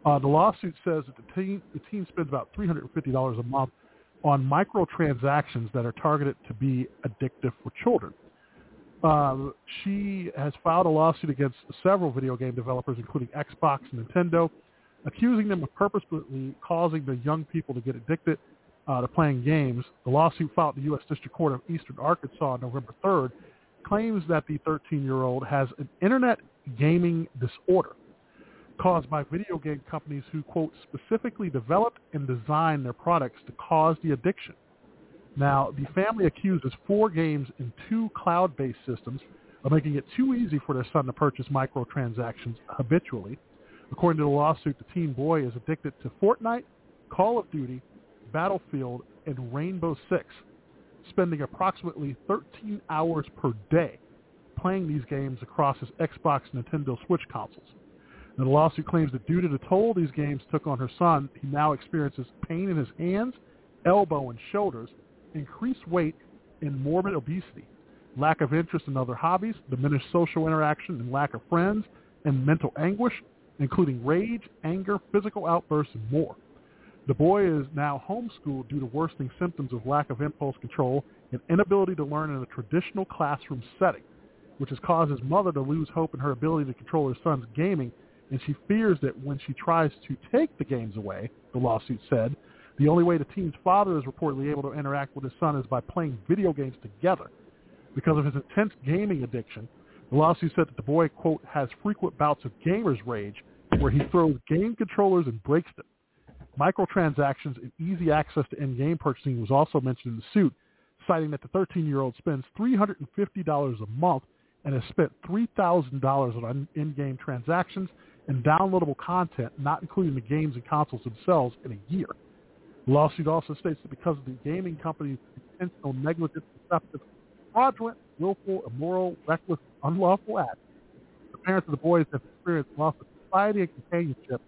The lawsuit says that the teen spends about $350 a month on microtransactions that are targeted to be addictive for children. She has filed a lawsuit against several video game developers, including Xbox and Nintendo, accusing them of purposefully causing the young people to get addicted to playing games. The lawsuit filed in the U.S. District Court of Eastern Arkansas on November 3rd claims that the 13-year-old has an internet gaming disorder caused by video game companies who, quote, specifically developed and designed their products to cause the addiction. Now, the family accuses 4 games and 2 cloud-based systems of making it too easy for their son to purchase microtransactions habitually. According to the lawsuit, the teen boy is addicted to Fortnite, Call of Duty, Battlefield, and Rainbow Six, spending approximately 13 hours per day playing these games across his Xbox and Nintendo Switch consoles. And the lawsuit claims that due to the toll these games took on her son, he now experiences pain in his hands, elbow, and shoulders, increased weight, and morbid obesity, lack of interest in other hobbies, diminished social interaction, and lack of friends, and mental anguish, including rage, anger, physical outbursts, and more. The boy is now homeschooled due to worsening symptoms of lack of impulse control and inability to learn in a traditional classroom setting, which has caused his mother to lose hope in her ability to control her son's gaming, and she fears that when she tries to take the games away, the lawsuit said, the only way the teen's father is reportedly able to interact with his son is by playing video games together. Because of his intense gaming addiction, the lawsuit said that the boy, quote, has frequent bouts of gamer's rage where he throws game controllers and breaks them. Microtransactions and easy access to in-game purchasing was also mentioned in the suit, citing that the 13-year-old spends $350 a month and has spent $3,000 on in-game transactions and downloadable content, not including the games and consoles themselves, in a year. The lawsuit also states that because of the gaming company's intentional negligence, deceptive, fraudulent, willful, immoral, reckless, unlawful acts, the parents of the boys have experienced loss of society and companionship,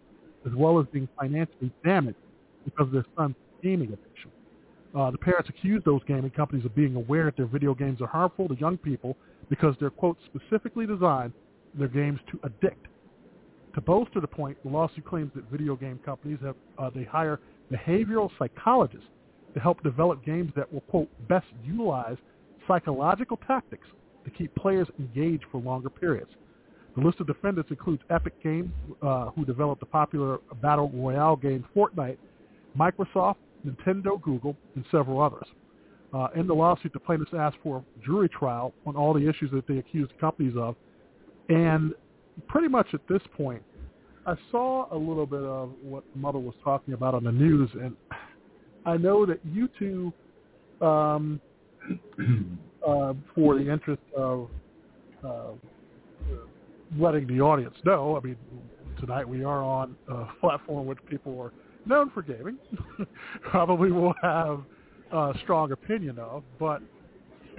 as well as being financially damaged because of their son's gaming addiction. The parents accuse those gaming companies of being aware that their video games are harmful to young people because they're, quote, specifically designed their games to addict. To bolster the point, the lawsuit claims that video game companies have they hire behavioral psychologists to help develop games that will, quote, best utilize psychological tactics to keep players engaged for longer periods. The list of defendants includes Epic Games, who developed the popular battle royale game Fortnite, Microsoft, Nintendo, Google, and several others. In the lawsuit, the plaintiffs asked for a jury trial on all the issues that they accused companies of. And pretty much at this point, I saw a little bit of what Mother was talking about on the news, and I know that you two, for the interest of letting the audience know, I mean, tonight we are on a platform which people are known for gaming, probably will have a strong opinion of, but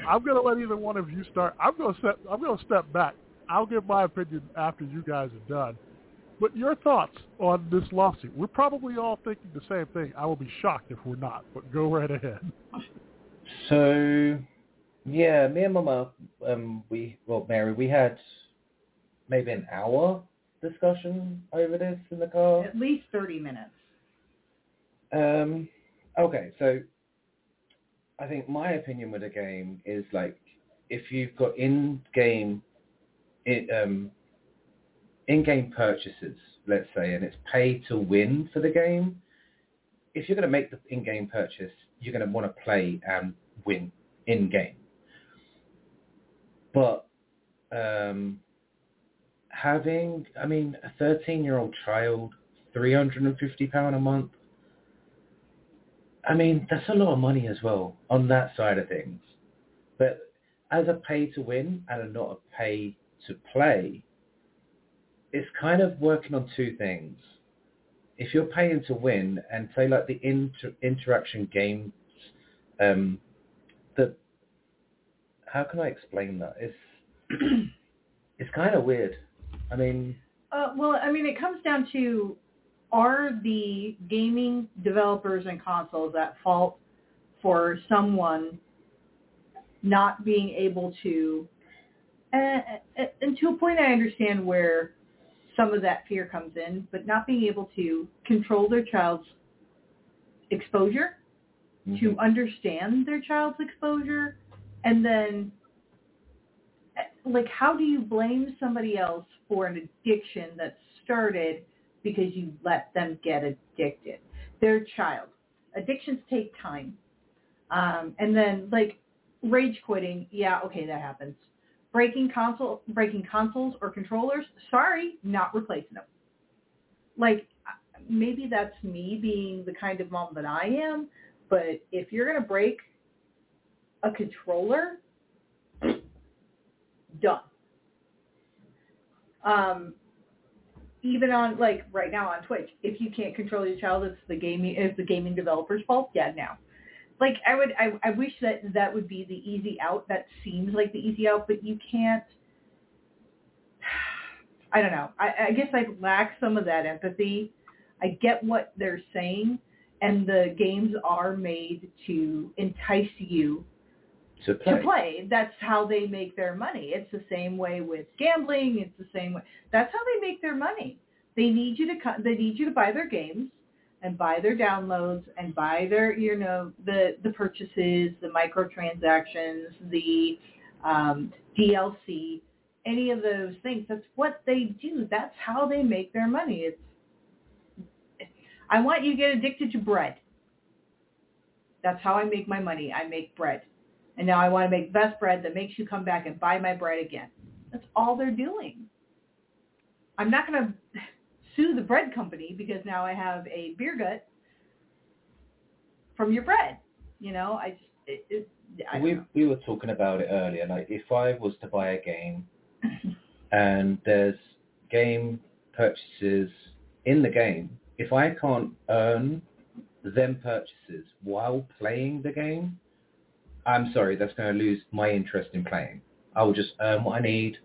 I'm going to let either one of you start. I'm going to step back. I'll give my opinion after you guys are done. But your thoughts on this lawsuit? We're probably all thinking the same thing. I will be shocked if we're not, but go right ahead. So, yeah, me and Mama, Mary, we had maybe an hour discussion over this in the car. At least 30 minutes. Okay, so I think my opinion with a game is, like, if you've got in-game purchases, let's say, and it's pay to win for the game, if you're going to make the in-game purchase, you're going to want to play and win in-game. But a 13-year-old child, £350 a month, I mean, that's a lot of money as well on that side of things. But as a pay to win and not a pay to play, it's kind of working on two things. If you're paying to win, and say like the interaction games, how can I explain that? It's kind of weird. I mean, it comes down to, are the gaming developers and consoles at fault for someone not being able to? And to a point, I understand where some of that fear comes in, but not being able to control their child's exposure, mm-hmm. to understand their child's exposure, and then, like, how do you blame somebody else for an addiction that started because you let them get addicted? Their child. Addictions take time. And then, like, rage quitting, yeah, okay, that happens. Breaking consoles or controllers, sorry, not replacing them. Like, maybe that's me being the kind of mom that I am, but if you're going to break a controller, done. Even on, like, right now on Twitch, if you can't control your child, it's the gaming developer's fault. Yeah, now. Like, I wish that would be the easy out. That seems like the easy out, but you can't. I don't know. I guess I lack some of that empathy. I get what they're saying, and the games are made to entice you to play. That's how they make their money. It's the same way with gambling. It's the same way. That's how they make their money. They need you to buy their games, and buy their downloads, and buy their, you know, the purchases, the microtransactions, the DLC, any of those things. That's what they do. That's how they make their money. I want you to get addicted to bread. That's how I make my money. I make bread. And now I want to make best bread that makes you come back and buy my bread again. That's all they're doing. I'm not going to sue the bread company because now I have a beer gut from your bread. You know, we were talking about it earlier. Like, if I was to buy a game and there's game purchases in the game, if I can't earn them purchases while playing the game, I'm sorry, that's going to lose my interest in playing. I will just earn what I need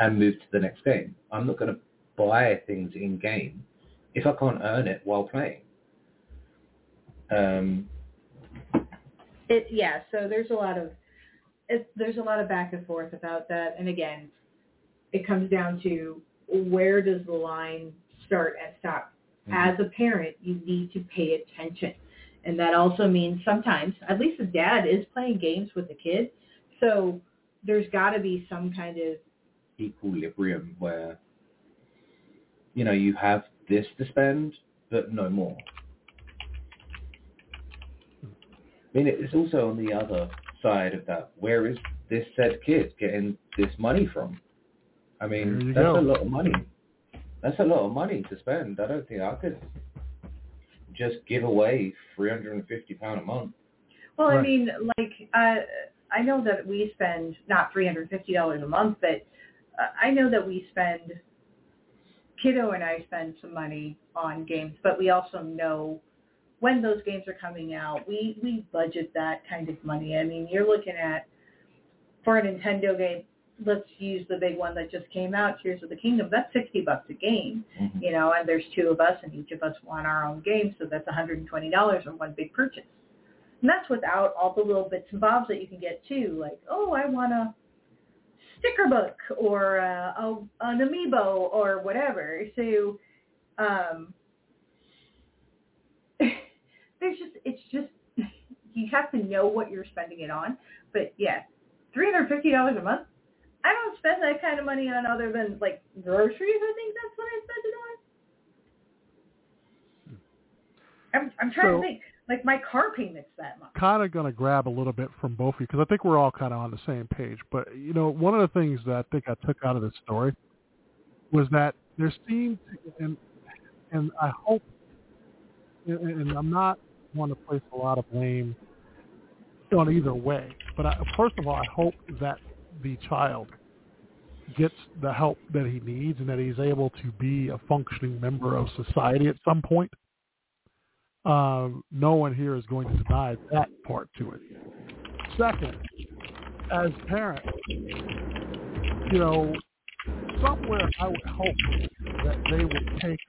and move to the next game. I'm not going to buy things in game if I can't earn it while playing. So there's a lot of back and forth about that, and again, it comes down to, where does the line start and stop? Mm-hmm. As a parent, you need to pay attention, and that also means sometimes, at least the dad is playing games with the kid, so there's got to be some kind of equilibrium where, you know, you have this to spend, but no more. I mean, it's also on the other side of that. Where is this said kid getting this money from? I mean, that's a lot of money. That's a lot of money to spend. I don't think I could just give away £350 a month. Well, right. I mean, like, I know that we spend not $350 a month, but I know that we spend, Kiddo and I spend some money on games, but we also know when those games are coming out. We budget that kind of money. I mean, you're looking at, for a Nintendo game, let's use the big one that just came out, Tears of the Kingdom. That's $60 a game, mm-hmm. you know, and there's two of us, and each of us want our own game, so that's $120 on one big purchase. And that's without all the little bits and bobs that you can get, too, like, oh, I want a sticker book or an amiibo or whatever. So you have to know what you're spending it on. But, yeah, $350 a month? I don't spend that kind of money on other than, like, groceries. I think that's what I spend it on. I'm trying to think. Like, my car payment's that much. Kind of going to grab a little bit from both of you, because I think we're all kind of on the same page. But, you know, one of the things that I think I took out of this story was that there seemed, and I hope, and I'm not one to place a lot of blame on either way, but first of all, I hope that the child gets the help that he needs and that he's able to be a functioning member of society at some point. No one here is going to deny that part to it. Second, as parents, you know, somewhere I would hope that they would take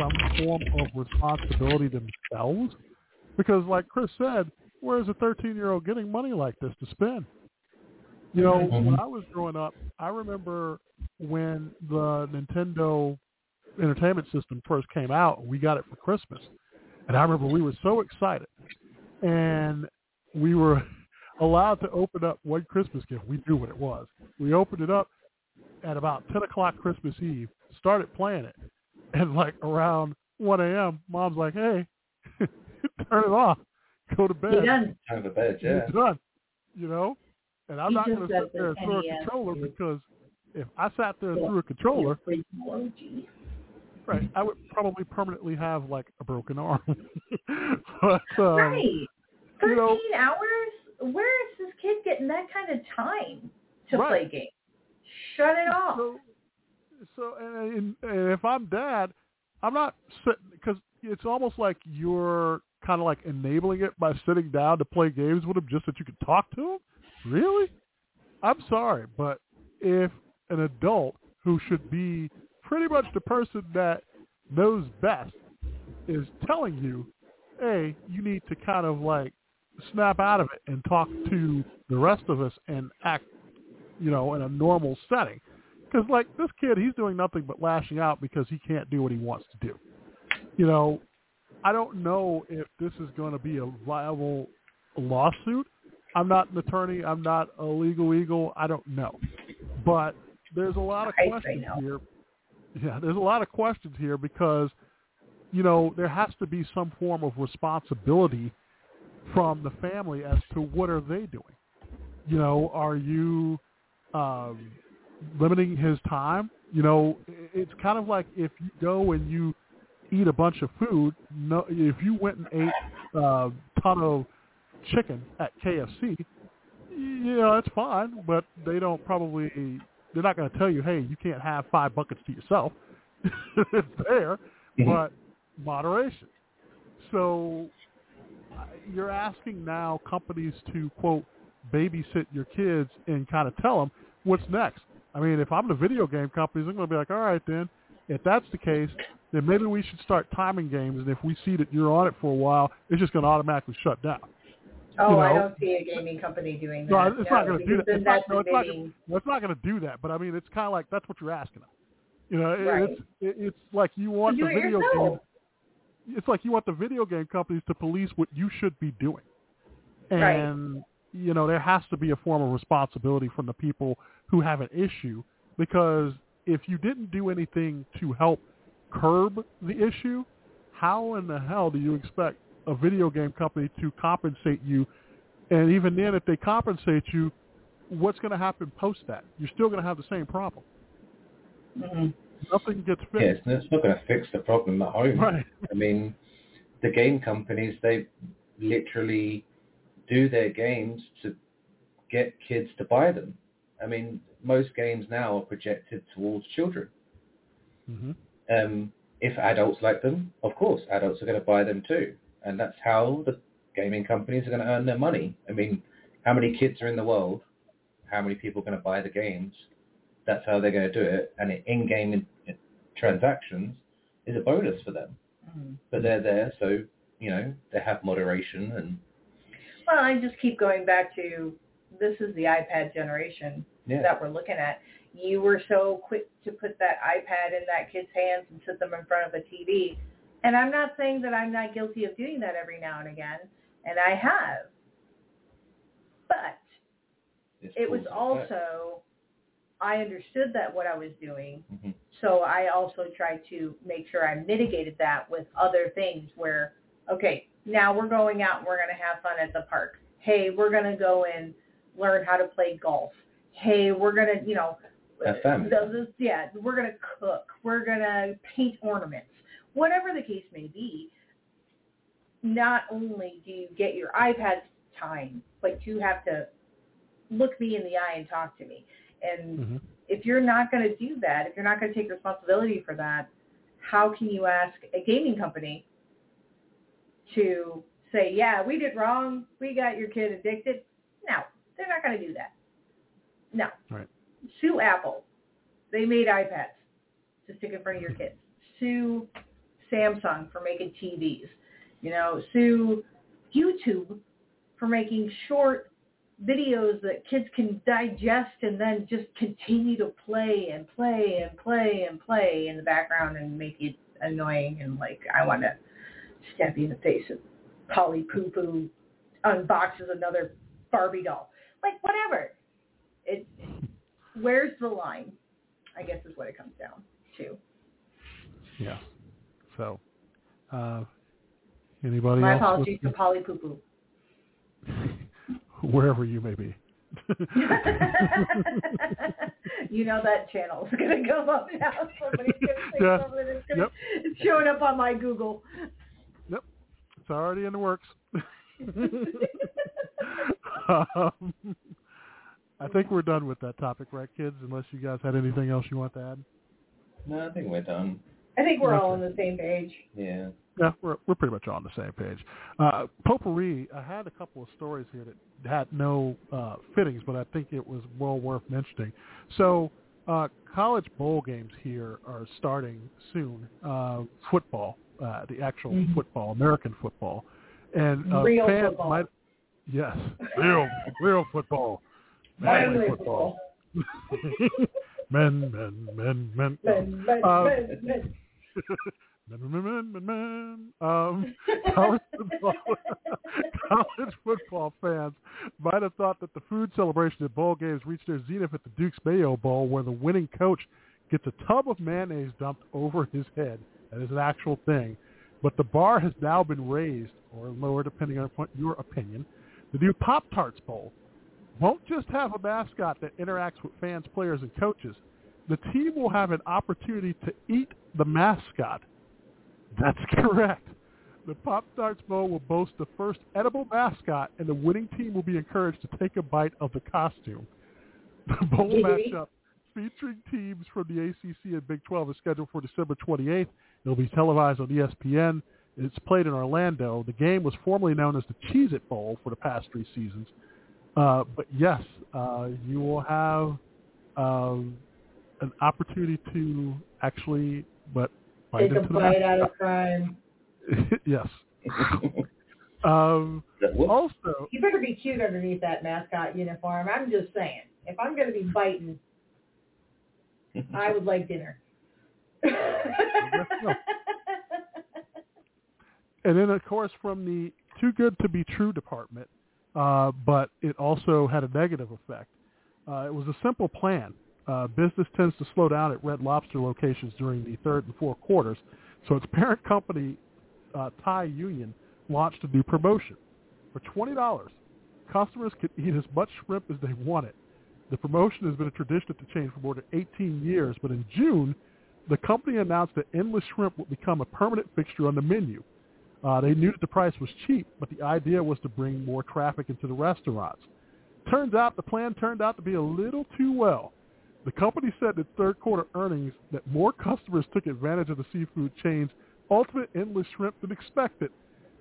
some form of responsibility themselves, because like Chris said, where is a 13-year-old getting money like this to spend? You know, when I was growing up, I remember when the Nintendo Entertainment System first came out, we got it for Christmas. And I remember we were so excited, and we were allowed to open up one Christmas gift. We knew what it was. We opened it up at about 10 o'clock Christmas Eve, started playing it, and like around 1 a.m., Mom's like, hey, turn it off. Go to bed. You're done. Go to bed, yeah. It's done, you know? And I'm not going to sit there and throw a controller, because if I sat there and threw a controller, right, I would probably permanently have, like, a broken arm. But, right. 13 you know, hours? Where is this kid getting that kind of time to play games? Shut it off. So, and if I'm dad, I'm not sitting, because it's almost like you're kind of, like, enabling it by sitting down to play games with him just that you can talk to him? Really? I'm sorry, but if an adult who should be pretty much the person that knows best is telling you, hey, you need to kind of like snap out of it and talk to the rest of us and act, you know, in a normal setting. Because like this kid, he's doing nothing but lashing out because he can't do what he wants to do. You know, I don't know if this is going to be a viable lawsuit. I'm not an attorney. I'm not a legal eagle. I don't know. But there's a lot of questions here. Yeah, there's a lot of questions here because, you know, there has to be some form of responsibility from the family as to what are they doing. You know, are you limiting his time? You know, it's kind of like if you go and you eat a bunch of food, no, if you went and ate a ton of chicken at KFC, yeah, that's fine, but they don't probably... They're not going to tell you, hey, you can't have 5 buckets to yourself. It's there, but moderation. So you're asking now companies to, quote, babysit your kids and kind of tell them what's next. I mean, if I'm the video game companies, I'm going to be like, all right, then, if that's the case, then maybe we should start timing games. And if we see that you're on it for a while, it's just going to automatically shut down. Oh, you know? I don't see a gaming company doing that. No, it's not going to do that. It's not going to do that. But I mean, it's kind of like that's what you're asking them. You know, right. It's like you want the video game. It's like you want the video game companies to police what you should be doing, and you know there has to be a form of responsibility from the people who have an issue, because if you didn't do anything to help curb the issue, how in the hell do you expect a video game company to compensate you. And even then, if they compensate you, what's going to happen post that? You're still going to have the same problem. Mm-hmm. Nothing gets fixed. Yes, yeah, it's not going to fix the problem at home. Right. I mean, the game companies, they literally do their games to get kids to buy them. I mean, most games now are projected towards children. Mm-hmm. If adults like them, of course, adults are going to buy them too. And that's how the gaming companies are going to earn their money. I mean, how many kids are in the world? How many people are going to buy the games? That's how they're going to do it. And in-game transactions is a bonus for them. Mm-hmm. But they're there, so, you know, they have moderation. And well, I just keep going back to this is the iPad generation that we're looking at. You were so quick to put that iPad in that kid's hands and sit them in front of a TV. And I'm not saying that I'm not guilty of doing that every now and again, and I have. But it was also, I understood that what I was doing, mm-hmm. so I also tried to make sure I mitigated that with other things where, okay, now we're going out and we're going to have fun at the park. Hey, we're going to go and learn how to play golf. Hey, we're going to, you know, we're going to cook. We're going to paint ornaments. Whatever the case may be, not only do you get your iPad time, but you have to look me in the eye and talk to me. And mm-hmm. if you're not going to do that, if you're not going to take responsibility for that, how can you ask a gaming company to say, yeah, we did wrong. We got your kid addicted. No, they're not going to do that. No. Right. Sue Apple. They made iPads to stick in front of your kids. Sue Samsung for making TVs. You know, sue YouTube for making short videos that kids can digest and then just continue to play and play and play and play in the background and make it annoying and like, I want to stab you in the face and Polly Poo Poo unboxes another Barbie doll. Like, whatever. Where's the line, I guess, is what it comes down to. Yeah. So, anybody else? My apologies to Polly Poo Poo. Wherever you may be. You know that channel is going to go up now. Somebody's going to say something that's going to show up on my Google. Yep. It's already in the works. I think we're done with that topic, right, kids? Unless you guys had anything else you want to add? No, I think we're done. I think we're all on the same page. Yeah. Yeah, we're pretty much on the same page. Potpourri, I had a couple of stories here that had no fittings, but I think it was well worth mentioning. So college bowl games here are starting soon. Football, the actual mm-hmm. football, American football. And real fans football. Yes, real football. Manly football. College football fans might have thought that the food celebration at bowl games reached their zenith at the Duke's Mayo Bowl, where the winning coach gets a tub of mayonnaise dumped over his head. That is an actual thing. But the bar has now been raised, or lower depending on your opinion. The new Pop-Tarts Bowl won't just have a mascot that interacts with fans, players, and coaches. The team will have an opportunity to eat the mascot. That's correct. The Pop-Tarts Bowl will boast the first edible mascot, and the winning team will be encouraged to take a bite of the costume. The bowl matchup featuring teams from the ACC and Big 12 is scheduled for December 28th. It'll be televised on ESPN. It's played in Orlando. The game was formerly known as the Cheez-It Bowl for the past three seasons. But yes, you will have an opportunity to actually take a bite out of crime. Yes. Also, you better be cute underneath that mascot uniform. I'm just saying, if I'm going to be biting, I would like dinner. And then, of course, from the Too Good to Be True department, but it also had a negative effect. It was a simple plan. Business tends to slow down at Red Lobster locations during the third and fourth quarters, so its parent company, Thai Union, launched a new promotion. For $20, customers could eat as much shrimp as they wanted. The promotion has been a tradition at the chain for more than 18 years, but in June, the company announced that endless shrimp would become a permanent fixture on the menu. They knew that the price was cheap, but the idea was to bring more traffic into the restaurants. Turns out the plan turned out to be a little too well. The company said in third quarter earnings that more customers took advantage of the seafood chain's ultimate endless shrimp than expected.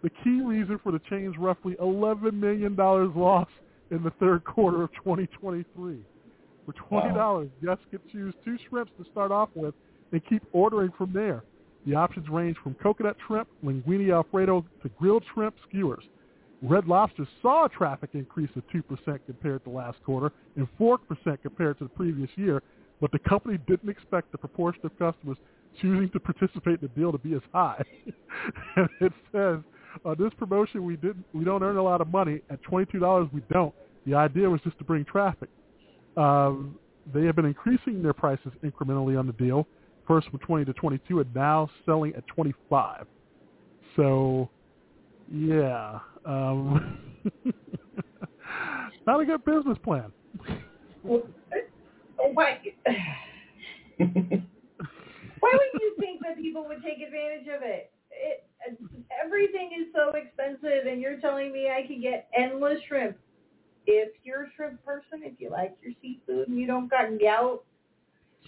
The key reason for the chain's roughly $11 million loss in the third quarter of 2023. For $20, wow, guests could choose two shrimps to start off with and keep ordering from there. The options range from coconut shrimp, linguine Alfredo, to grilled shrimp skewers. Red Lobster saw a traffic increase of 2% compared to last quarter and 4% compared to the previous year, but the company didn't expect the proportion of customers choosing to participate in the deal to be as high. And it says, on this promotion, we don't earn a lot of money. At $22, we don't. The idea was just to bring traffic. They have been increasing their prices incrementally on the deal, first from 20 to 22, and now selling at 25. So, yeah. Not a good business plan. Why would you think that people would take advantage of it? Everything is so expensive, and you're telling me I can get endless shrimp. If you're a shrimp person, if you like your seafood and you don't got gout,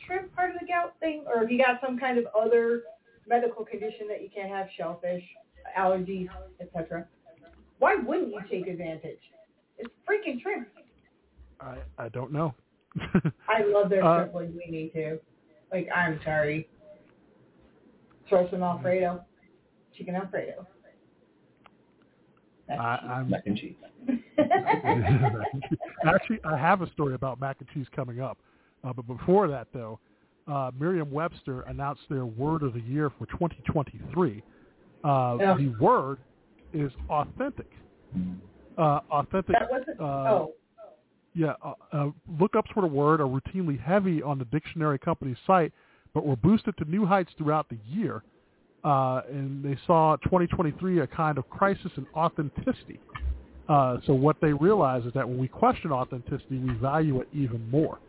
shrimp part of the gout thing, or if you got some kind of other medical condition that you can't have shellfish, allergies, etc., why wouldn't you take advantage? It's freaking shrimp. I don't know. I love their shrimp like we need to. Like, I'm sorry. Throw some Alfredo. Chicken Alfredo. Mac and cheese. Actually, I have a story about mac and cheese coming up. But before that, though, Merriam-Webster announced their word of the year for 2023. The word is authentic. Authentic. That wasn't, lookups for the word are routinely heavy on the dictionary company's site, but were boosted to new heights throughout the year. And they saw 2023 a kind of crisis in authenticity. So what they realize is that when we question authenticity, we value it even more.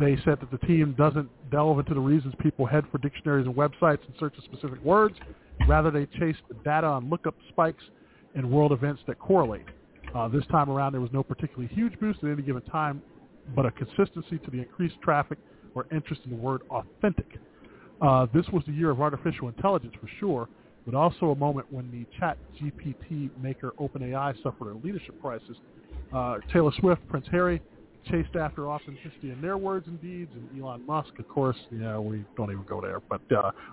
They said that the team doesn't delve into the reasons people head for dictionaries and websites in search of specific words. Rather, they chase the data on lookup spikes and world events that correlate. This time around, there was no particularly huge boost at any given time, but a consistency to the increased traffic or interest in the word authentic. This was the year of artificial intelligence for sure, but also a moment when the chat GPT maker OpenAI suffered a leadership crisis. Taylor Swift, Prince Harry, chased after authenticity in their words and deeds, and Elon Musk, of course, we don't even go there, but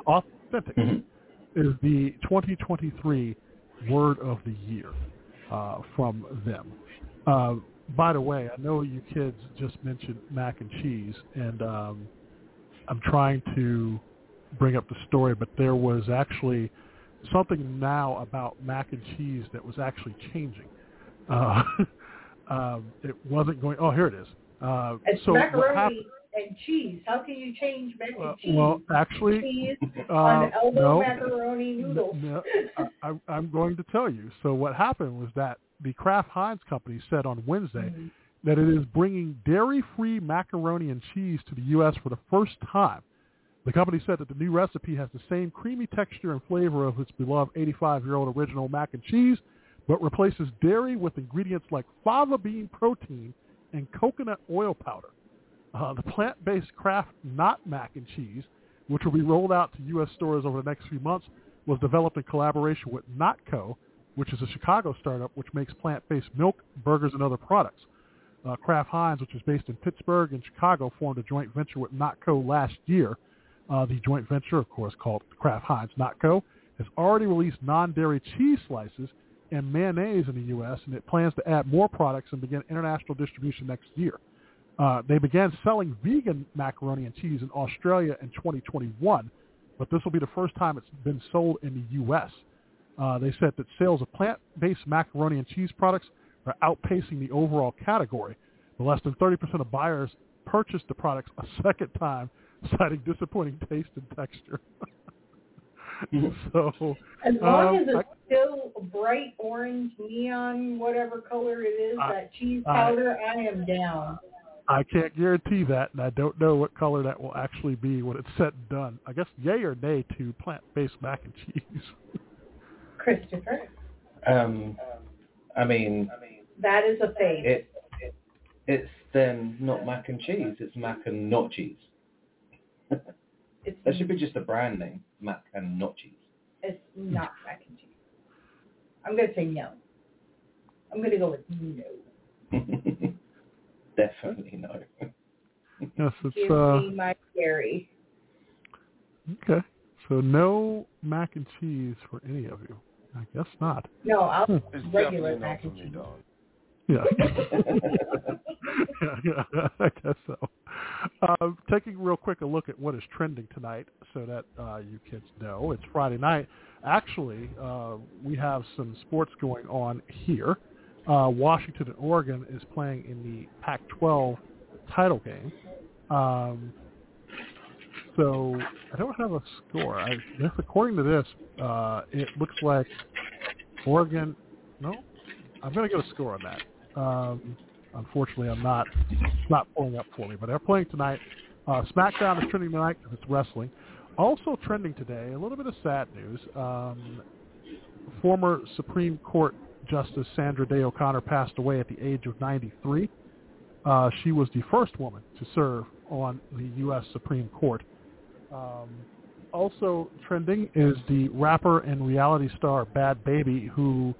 authentic is the 2023 word of the year from them. By the way, I know you kids just mentioned mac and cheese, and I'm trying to bring up the story, but there was actually something now about mac and cheese that was actually changing. It wasn't going. Oh, here it is. It's so macaroni and cheese. How can you change mac and cheese? Well, actually, cheese on elbow macaroni noodles. I'm going to tell you. So what happened was that the Kraft Heinz company said on Wednesday that it is bringing dairy-free macaroni and cheese to the U.S. for the first time. The company said that the new recipe has the same creamy texture and flavor of its beloved 85-year-old original mac and cheese, but replaces dairy with ingredients like fava bean protein and coconut oil powder. The plant-based Kraft Not Mac and Cheese, which will be rolled out to U.S. stores over the next few months, was developed in collaboration with NotCo, which is a Chicago startup which makes plant-based milk, burgers, and other products. Kraft Heinz, which is based in Pittsburgh and Chicago, formed a joint venture with NotCo last year. The joint venture, of course, called Kraft Heinz NotCo, has already released non-dairy cheese slices and mayonnaise in the U.S., and it plans to add more products and begin international distribution next year. They began selling vegan macaroni and cheese in Australia in 2021, but this will be the first time it's been sold in the U.S. They said that sales of plant-based macaroni and cheese products are outpacing the overall category. Less than 30% of buyers purchased the products a second time, citing disappointing taste and texture. So as long as it's still bright orange, neon, whatever color it is, that cheese powder, I am down. I can't guarantee that, and I don't know what color that will actually be when it's said and done. I guess yay or nay to plant-based mac and cheese. Christopher? I mean... That is a thing. It's then not mac and cheese. It's mac and not cheese. That should be just a brand name, mac and not cheese. It's not mac and cheese. I'm going to say no. I'm going to go with no. Definitely no. Yes, it's, give me my dairy. Okay. So no mac and cheese for any of you. I guess not. No, I'll regular mac and cheese. Yeah. Yeah, I guess so. Taking real quick a look at what is trending tonight so that you kids know. It's Friday night. Actually, we have some sports going on here. Washington and Oregon is playing in the Pac-12 title game. So I don't have a score. According to this, it looks like Oregon. No, I'm going to get a score on that. Unfortunately, I'm not. It's not pulling up for me, but they're playing tonight. SmackDown is trending tonight because it's wrestling. Also trending today, a little bit of sad news. Former Supreme Court Justice Sandra Day O'Connor passed away at the age of 93. She was the first woman to serve on the U.S. Supreme Court. Also trending is the rapper and reality star Bad Baby, who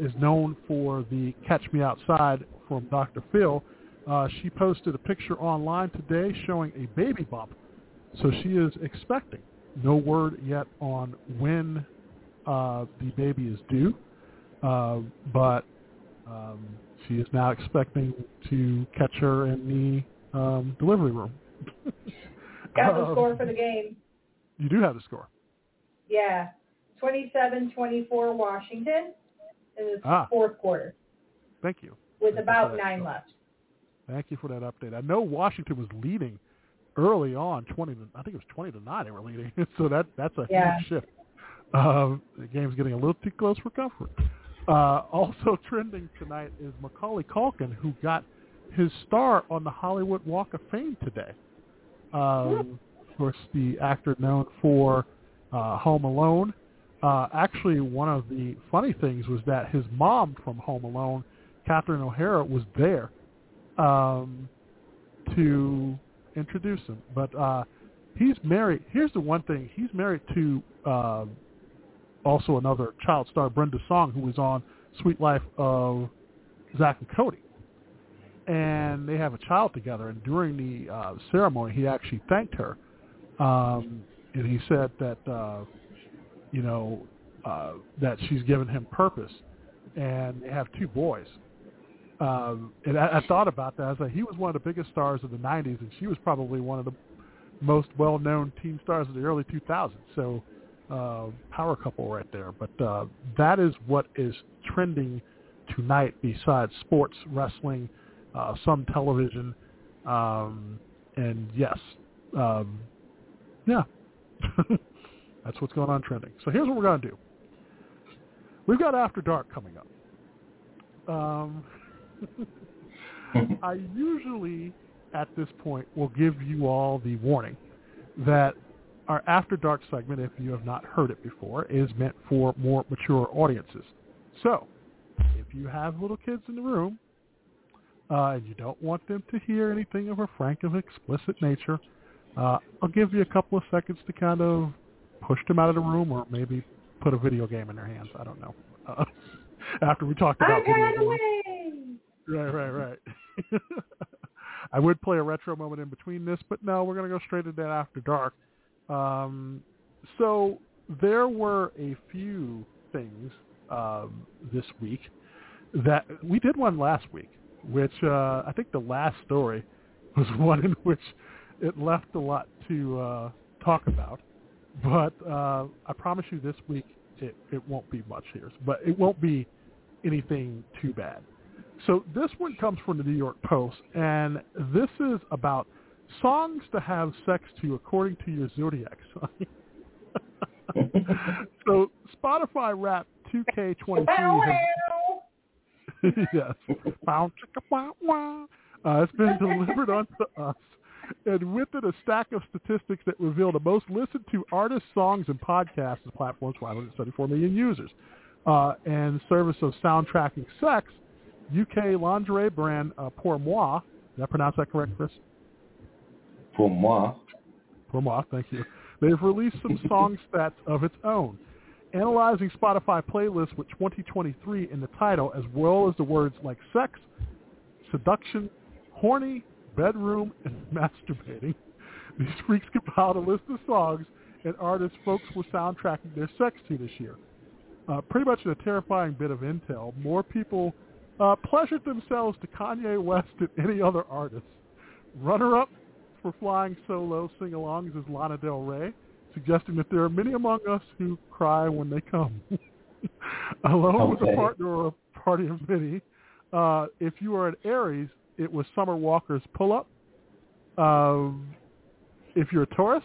is known for the Catch Me Outside from Dr. Phil. She posted a picture online today showing a baby bump, so she is expecting. No word yet on when the baby is due. But she is now expecting to catch her in the delivery room. Got the score for the game. You do have the score. Yeah. 27-24 Washington in the fourth quarter. Thank you. With about 9 left. Thank you for that update. I know Washington was leading early on, 20 to 9 they were leading. So that's a huge shift. The game's getting a little too close for comfort. Also trending tonight is Macaulay Culkin, who got his star on the Hollywood Walk of Fame today. Of course, the actor known for Home Alone. Actually, one of the funny things was that his mom from Home Alone, Catherine O'Hara, was there to introduce him. But he's married. Here's the one thing. He's married to also another child star, Brenda Song, who was on Sweet Life of Zach and Cody. And they have a child together, and during the ceremony, he actually thanked her. And he said that, that she's given him purpose. And they have 2 boys. And I thought about that. I was like, he was one of the biggest stars of the 90s, and she was probably one of the most well-known teen stars of the early 2000s. So power couple right there. But that is what is trending tonight besides sports, wrestling, some television, and yes. Yeah. That's what's going on trending. So here's what we're going to do. We've got After Dark coming up. I usually, at this point, will give you all the warning that our After Dark segment, if you have not heard it before, is meant for more mature audiences. So if you have little kids in the room, and you don't want them to hear anything of a frank and explicit nature, I'll give you a couple of seconds to kind of push them out of the room or maybe put a video game in their hands. I don't know. After we talked about video games. Right. I would play a retro moment in between this, but no, we're going to go straight into that After Dark. So there were a few things this week that we did one last week, which I think the last story was one in which it left a lot to talk about. But I promise you this week it won't be much here, but it won't be anything too bad. So this one comes from the New York Post, and this is about songs to have sex to according to your zodiac sign. So Spotify Wrapped 2K23. Yes. It's been delivered onto us, and with it a stack of statistics that reveal the most listened to artists, songs, and podcasts on platforms with 574 million users. And service of soundtracking sex, UK lingerie brand Pour Moi. Did I pronounce that correct, Chris? Pour Moi. Pour Moi, thank you. They've released some song stats of its own, analyzing Spotify playlists with 2023 in the title, as well as the words like sex, seduction, horny, bedroom, and masturbating. These freaks compiled a list of songs and artists folks were soundtracking their sex to this year. Pretty much a terrifying bit of intel. More people pleasured themselves to Kanye West than any other artist. Runner-up for Flying Solo sing-alongs is Lana Del Rey, suggesting that there are many among us who cry when they come. Alone with a partner or a party of many. If you are an Aries, it was Summer Walker's Pull-Up. If you're a Taurus,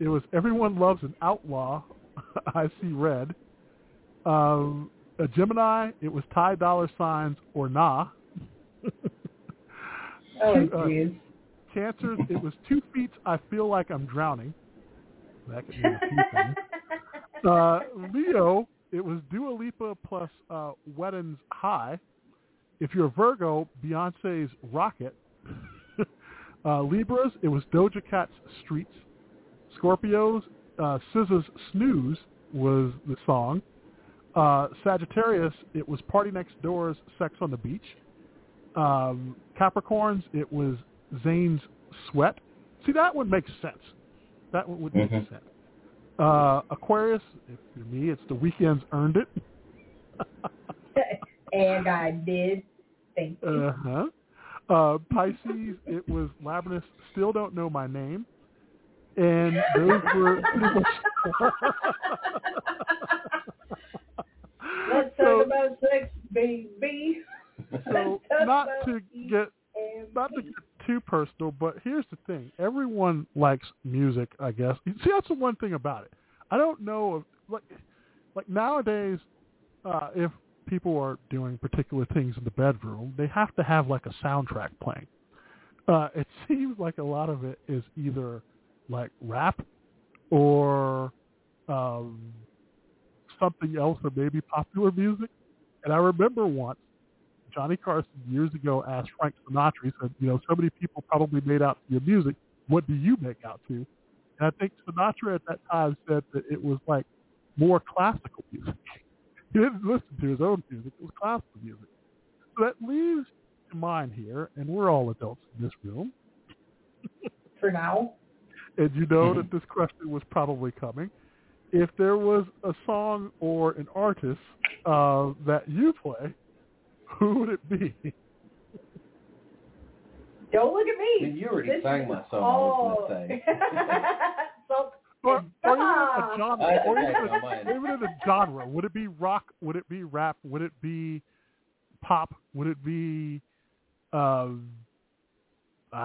it was Everyone Loves an Outlaw, I See Red. A Gemini, it was Ty Dolla Sign's Or Nah. Cancers, it was 2 Feet's I Feel Like I'm Drowning. That could mean a few things. Leo, it was Dua Lipa plus Weddin's High. If you're a Virgo, Beyonce's Rocket. Libras, it was Doja Cat's Streets. Scorpios, SZA's Snooze was the song. Sagittarius, it was Party Next Door's Sex on the Beach. Capricorns, it was Zayn's Sweat. See, that one makes sense. That one would make sense. Aquarius, if you're me, it's The Weeknd's Earned It. And I did. Thank you. Pisces, it was Labyrinth, Still Don't Know My Name. And those were pretty much... Let's talk about sex, baby. So not to get too personal, but here's the thing: everyone likes music, I guess. See, that's the one thing about it. I don't know, like nowadays, if people are doing particular things in the bedroom, they have to have like a soundtrack playing. It seems like a lot of it is either like rap or something else, or maybe popular music. And I remember once Johnny Carson years ago asked Frank Sinatra, he said, you know, so many people probably made out to your music, what do you make out to? And I think Sinatra at that time said that it was like more classical music. He didn't listen to his own music, it was classical music. So that leaves to mind here, and we're all adults in this room. For now. And you know that this question was probably coming. If there was a song or an artist that you play, who would it be? Don't look at me. You already sang my song. Oh. Or even a genre. Would it be rock? Would it be rap? Would it be pop? Would it be, I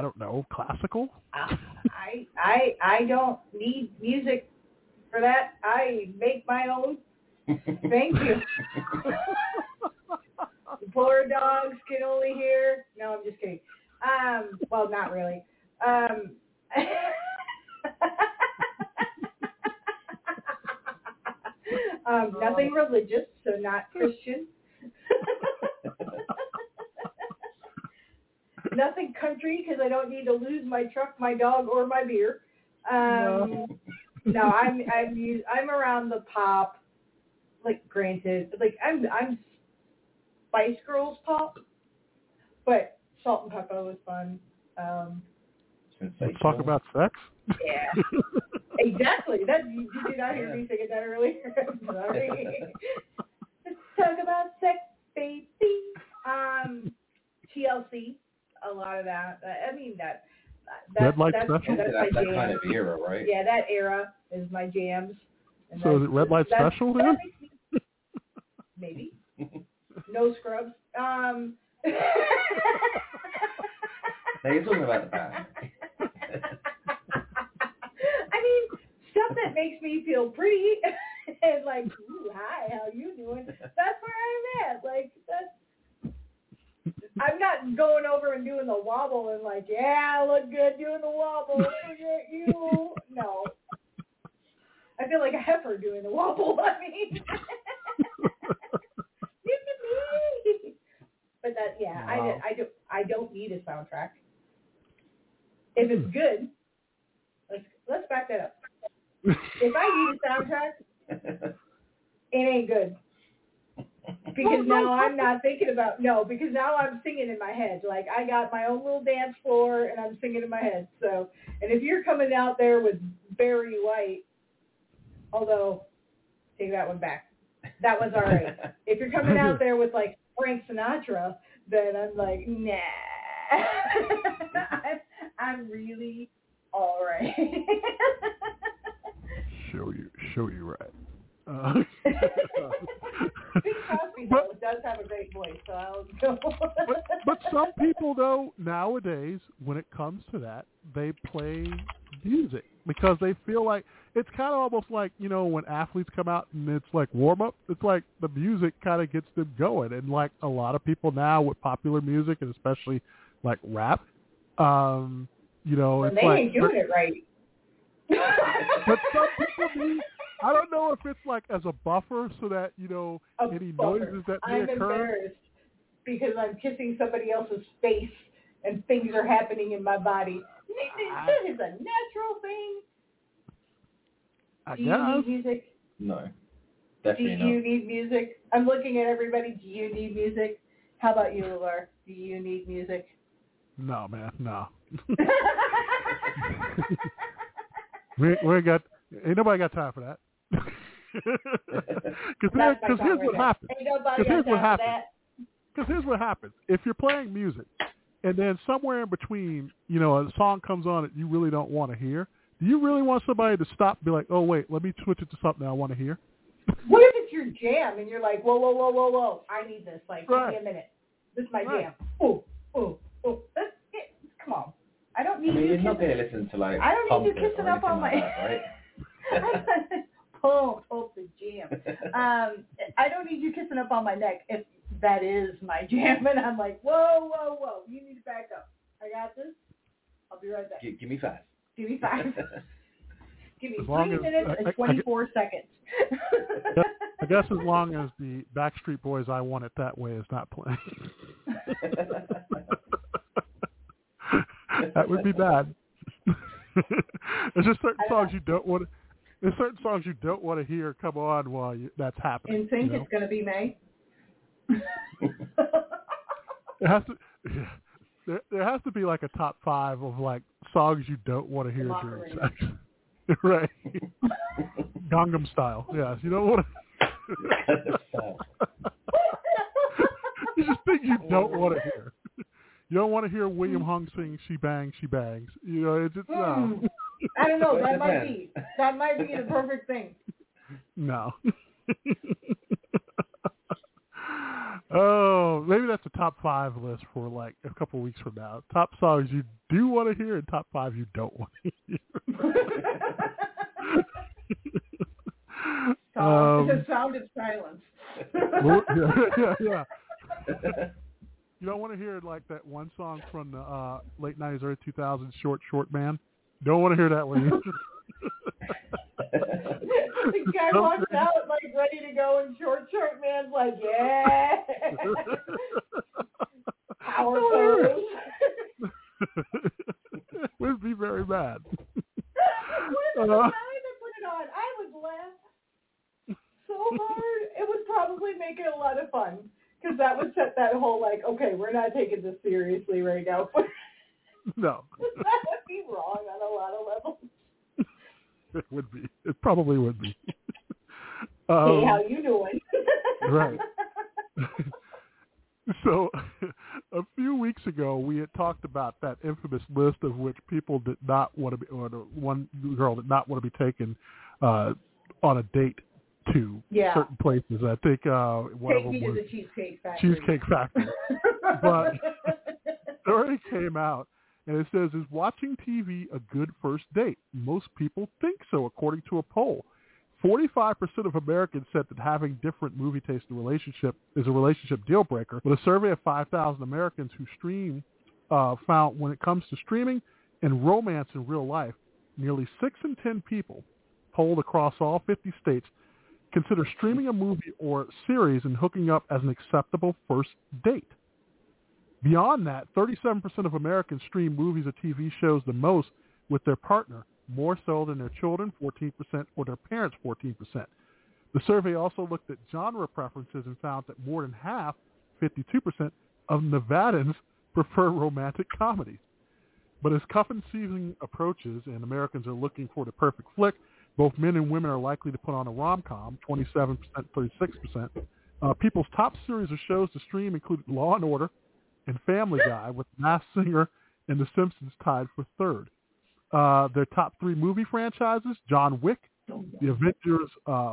don't know, classical? I don't need music. For that, I make my own. Thank you. The poor dogs can only hear. No, I'm just kidding. Well, not really. Nothing religious, so not Christian. Nothing country, because I don't need to lose my truck, my dog, or my beer. No. No, I'm around the pop, like granted, like I'm Spice Girls pop, but Salt and Pepper was fun. Let's talk about sex. Yeah, exactly. That you did not hear me singing that earlier. Sorry. Let's talk about sex, baby. TLC, a lot of that. I mean that. That's that kind of era, right? Yeah, that era is my jams. And so is it Red Light Special then? Maybe. No Scrubs. Now you're talking about the band. I mean, stuff that makes me feel feel pretty and like, ooh, hi, how you doing? That's where I'm at. Like, that's, I'm not going over and doing the wobble and like, yeah, I look good doing the wobble. Look at you. No. I feel like a heifer doing the wobble. I mean, but that, yeah, wow. I don't need a soundtrack. If it's good, let's back that up. If I need a soundtrack, it ain't good. Because now I'm not thinking about, no, because now I'm singing in my head. Like, I got my own little dance floor, and I'm singing in my head. So, and if you're coming out there with Barry White, although, take that one back. That was all right. If you're coming out there with, like, Frank Sinatra, then I'm like, nah. I'm really all right. show you right. Big Cosby though does have a great voice, so I'll go. but some people though nowadays, when it comes to that, they play music because they feel like it's kind of almost like, you know, when athletes come out and it's like warm up, it's like the music kind of gets them going. And like a lot of people now with popular music and especially like rap, you know, well, it's they like, ain't doing it right. But some people need, I don't know if it's like as a buffer so that, you know, any noises that may occur. I'm embarrassed because I'm kissing somebody else's face and things are happening in my body. That is a natural thing. I do you need music? No. Definitely not. Do you need music? I'm looking at everybody. Do you need music? How about you, Levar? Do you need music? No, man. No. we got. Ain't nobody got time for that. Because here's what happens. Because here's what happens. If you're playing music, and then somewhere in between, you know, a song comes on that you really don't want to hear. Do you really want somebody to stop and be like, oh, wait, let me switch it to something I want to hear? What if it's your jam and you're like, whoa, I need this. Like, right. Give me a minute. This is my jam. Ooh. Come on. I don't need you kissing. You're not going to listen to, like, I don't need you kissing up on my... Right? oh, the jam. I don't need you kissing up on my neck if that is my jam. And I'm like, whoa. You need to back up. I got this. I'll be right back. Give me five. Give me 5. Give me 3 minutes and 24 seconds. I guess as long as the Backstreet Boys I Want It That Way is not playing. That would be bad. There's just certain songs you don't want to, there's certain songs you don't want to hear come on while that's happening. And think it's going to be May. There has to be like a top 5 of like songs you don't want to hear during sex. Right. Gangnam Style. Yes, you don't want to. It's just things you don't want to hear. You don't want to hear William Hung sing "She Bangs, She Bangs." You know, it's just no. I don't know. That might be the perfect thing. No. Oh, maybe that's a top 5 list for like a couple of weeks from now. Top songs you do want to hear and top 5 you don't want to hear. The sound of silence. Yeah. You don't want to hear like that one song from the late 90s, early 2000s, Short Man. Don't want to hear that one. The guy walks out like ready to go, and Short Man's like, yeah. Power pose. It would be very bad. It wasn't the time I put it on. I would laugh so hard. It would probably make it a lot of fun because that would set that whole like, okay, we're not taking this seriously right now. No. That would be wrong on a lot of levels. It would be. It probably would be. Hey, how you doing? Right. So, a few weeks ago, we had talked about that infamous list of which people did not want to be, or the one girl did not want to be taken on a date to certain places. I think one of them was the Cheesecake Factory. But it already came out. And it says, is watching TV a good first date? Most people think so, according to a poll. 45% of Americans said that having different movie taste in a relationship is a relationship deal breaker, but a survey of 5,000 Americans who stream found when it comes to streaming and romance in real life, nearly 6 in 10 people polled across all 50 states consider streaming a movie or series and hooking up as an acceptable first date. Beyond that, 37% of Americans stream movies or TV shows the most with their partner, more so than their children, 14%, or their parents, 14%. The survey also looked at genre preferences and found that more than half, 52%, of Nevadans prefer romantic comedies. But as cuffing season approaches and Americans are looking for the perfect flick, both men and women are likely to put on a rom-com, 27%, 36%. People's top series of shows to stream included Law and Order and Family Guy, with Masked Singer and The Simpsons tied for third. Their top three movie franchises, John Wick, The Avengers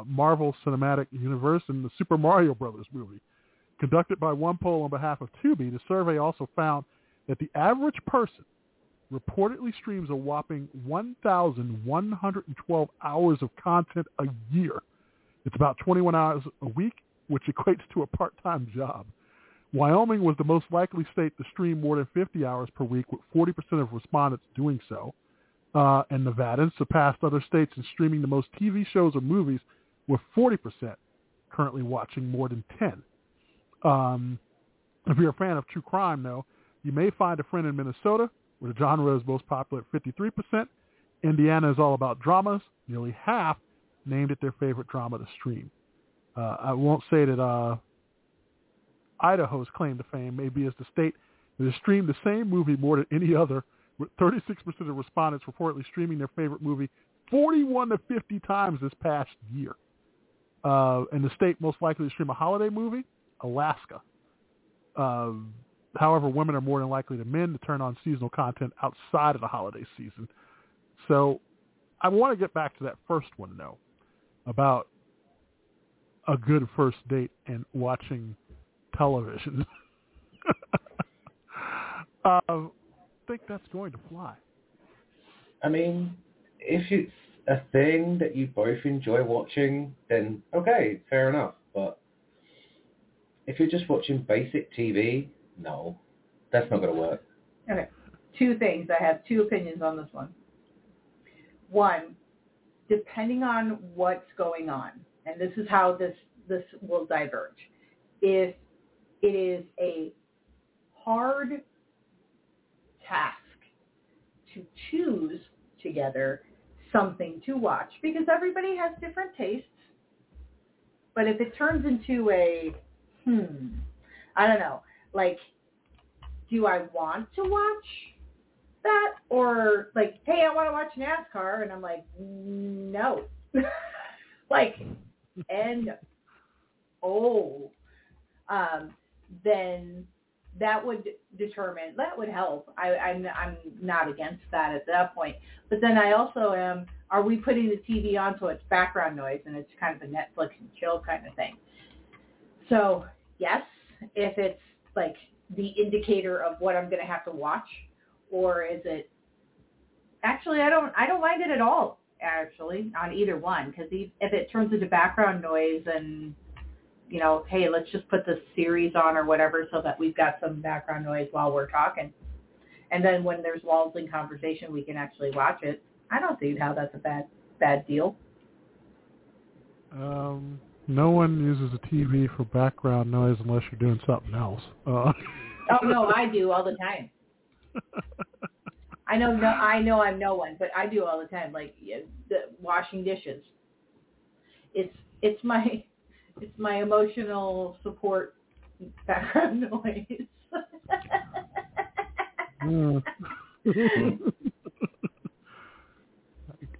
Marvel Cinematic Universe, and the Super Mario Brothers movie. Conducted by one poll on behalf of Tubi, the survey also found that the average person reportedly streams a whopping 1,112 hours of content a year. It's about 21 hours a week, which equates to a part-time job. Wyoming was the most likely state to stream more than 50 hours per week, with 40% of respondents doing so. And Nevadans surpassed other states in streaming the most TV shows or movies, with 40% currently watching more than 10. If you're a fan of true crime, though, you may find a friend in Minnesota, where the genre is most popular at 53%. Indiana is all about dramas. Nearly half named it their favorite drama to stream. I won't say that Idaho's claim to fame maybe is the state that has streamed the same movie more than any other, with 36% of respondents reportedly streaming their favorite movie 41 to 50 times this past year. And the state most likely to stream a holiday movie, Alaska. However, women are more than likely than men to turn on seasonal content outside of the holiday season. So I want to get back to that first one, though, about a good first date and watching television. I think that's going to fly. I mean, if it's a thing that you both enjoy watching, then okay, fair enough. But if you're just watching basic TV, no, that's not going to work. Okay, two things. I have two opinions on this one. One, depending on what's going on, and this is how this will diverge. If it is a hard task to choose together something to watch, because everybody has different tastes, but if it turns into a, I don't know, like, do I want to watch that? Or, like, hey, I want to watch NASCAR, and I'm like, no. Like, and, oh, then that would determine, that would help. I'm not against that at that point. But then I also am, are we putting the TV on so it's background noise and it's kind of a Netflix and chill kind of thing? So, yes, if it's like the indicator of what I'm going to have to watch, or is it, actually, I don't mind it at all, actually, on either one, because if it turns into background noise and, you know, hey, let's just put this series on or whatever so that we've got some background noise while we're talking, and then when there's walls in conversation, we can actually watch it. I don't see how that's a bad deal. No one uses a TV for background noise unless you're doing something else. Oh, no, I do all the time. I know I'm no one, but I do all the time, like washing dishes. It's my emotional support background noise.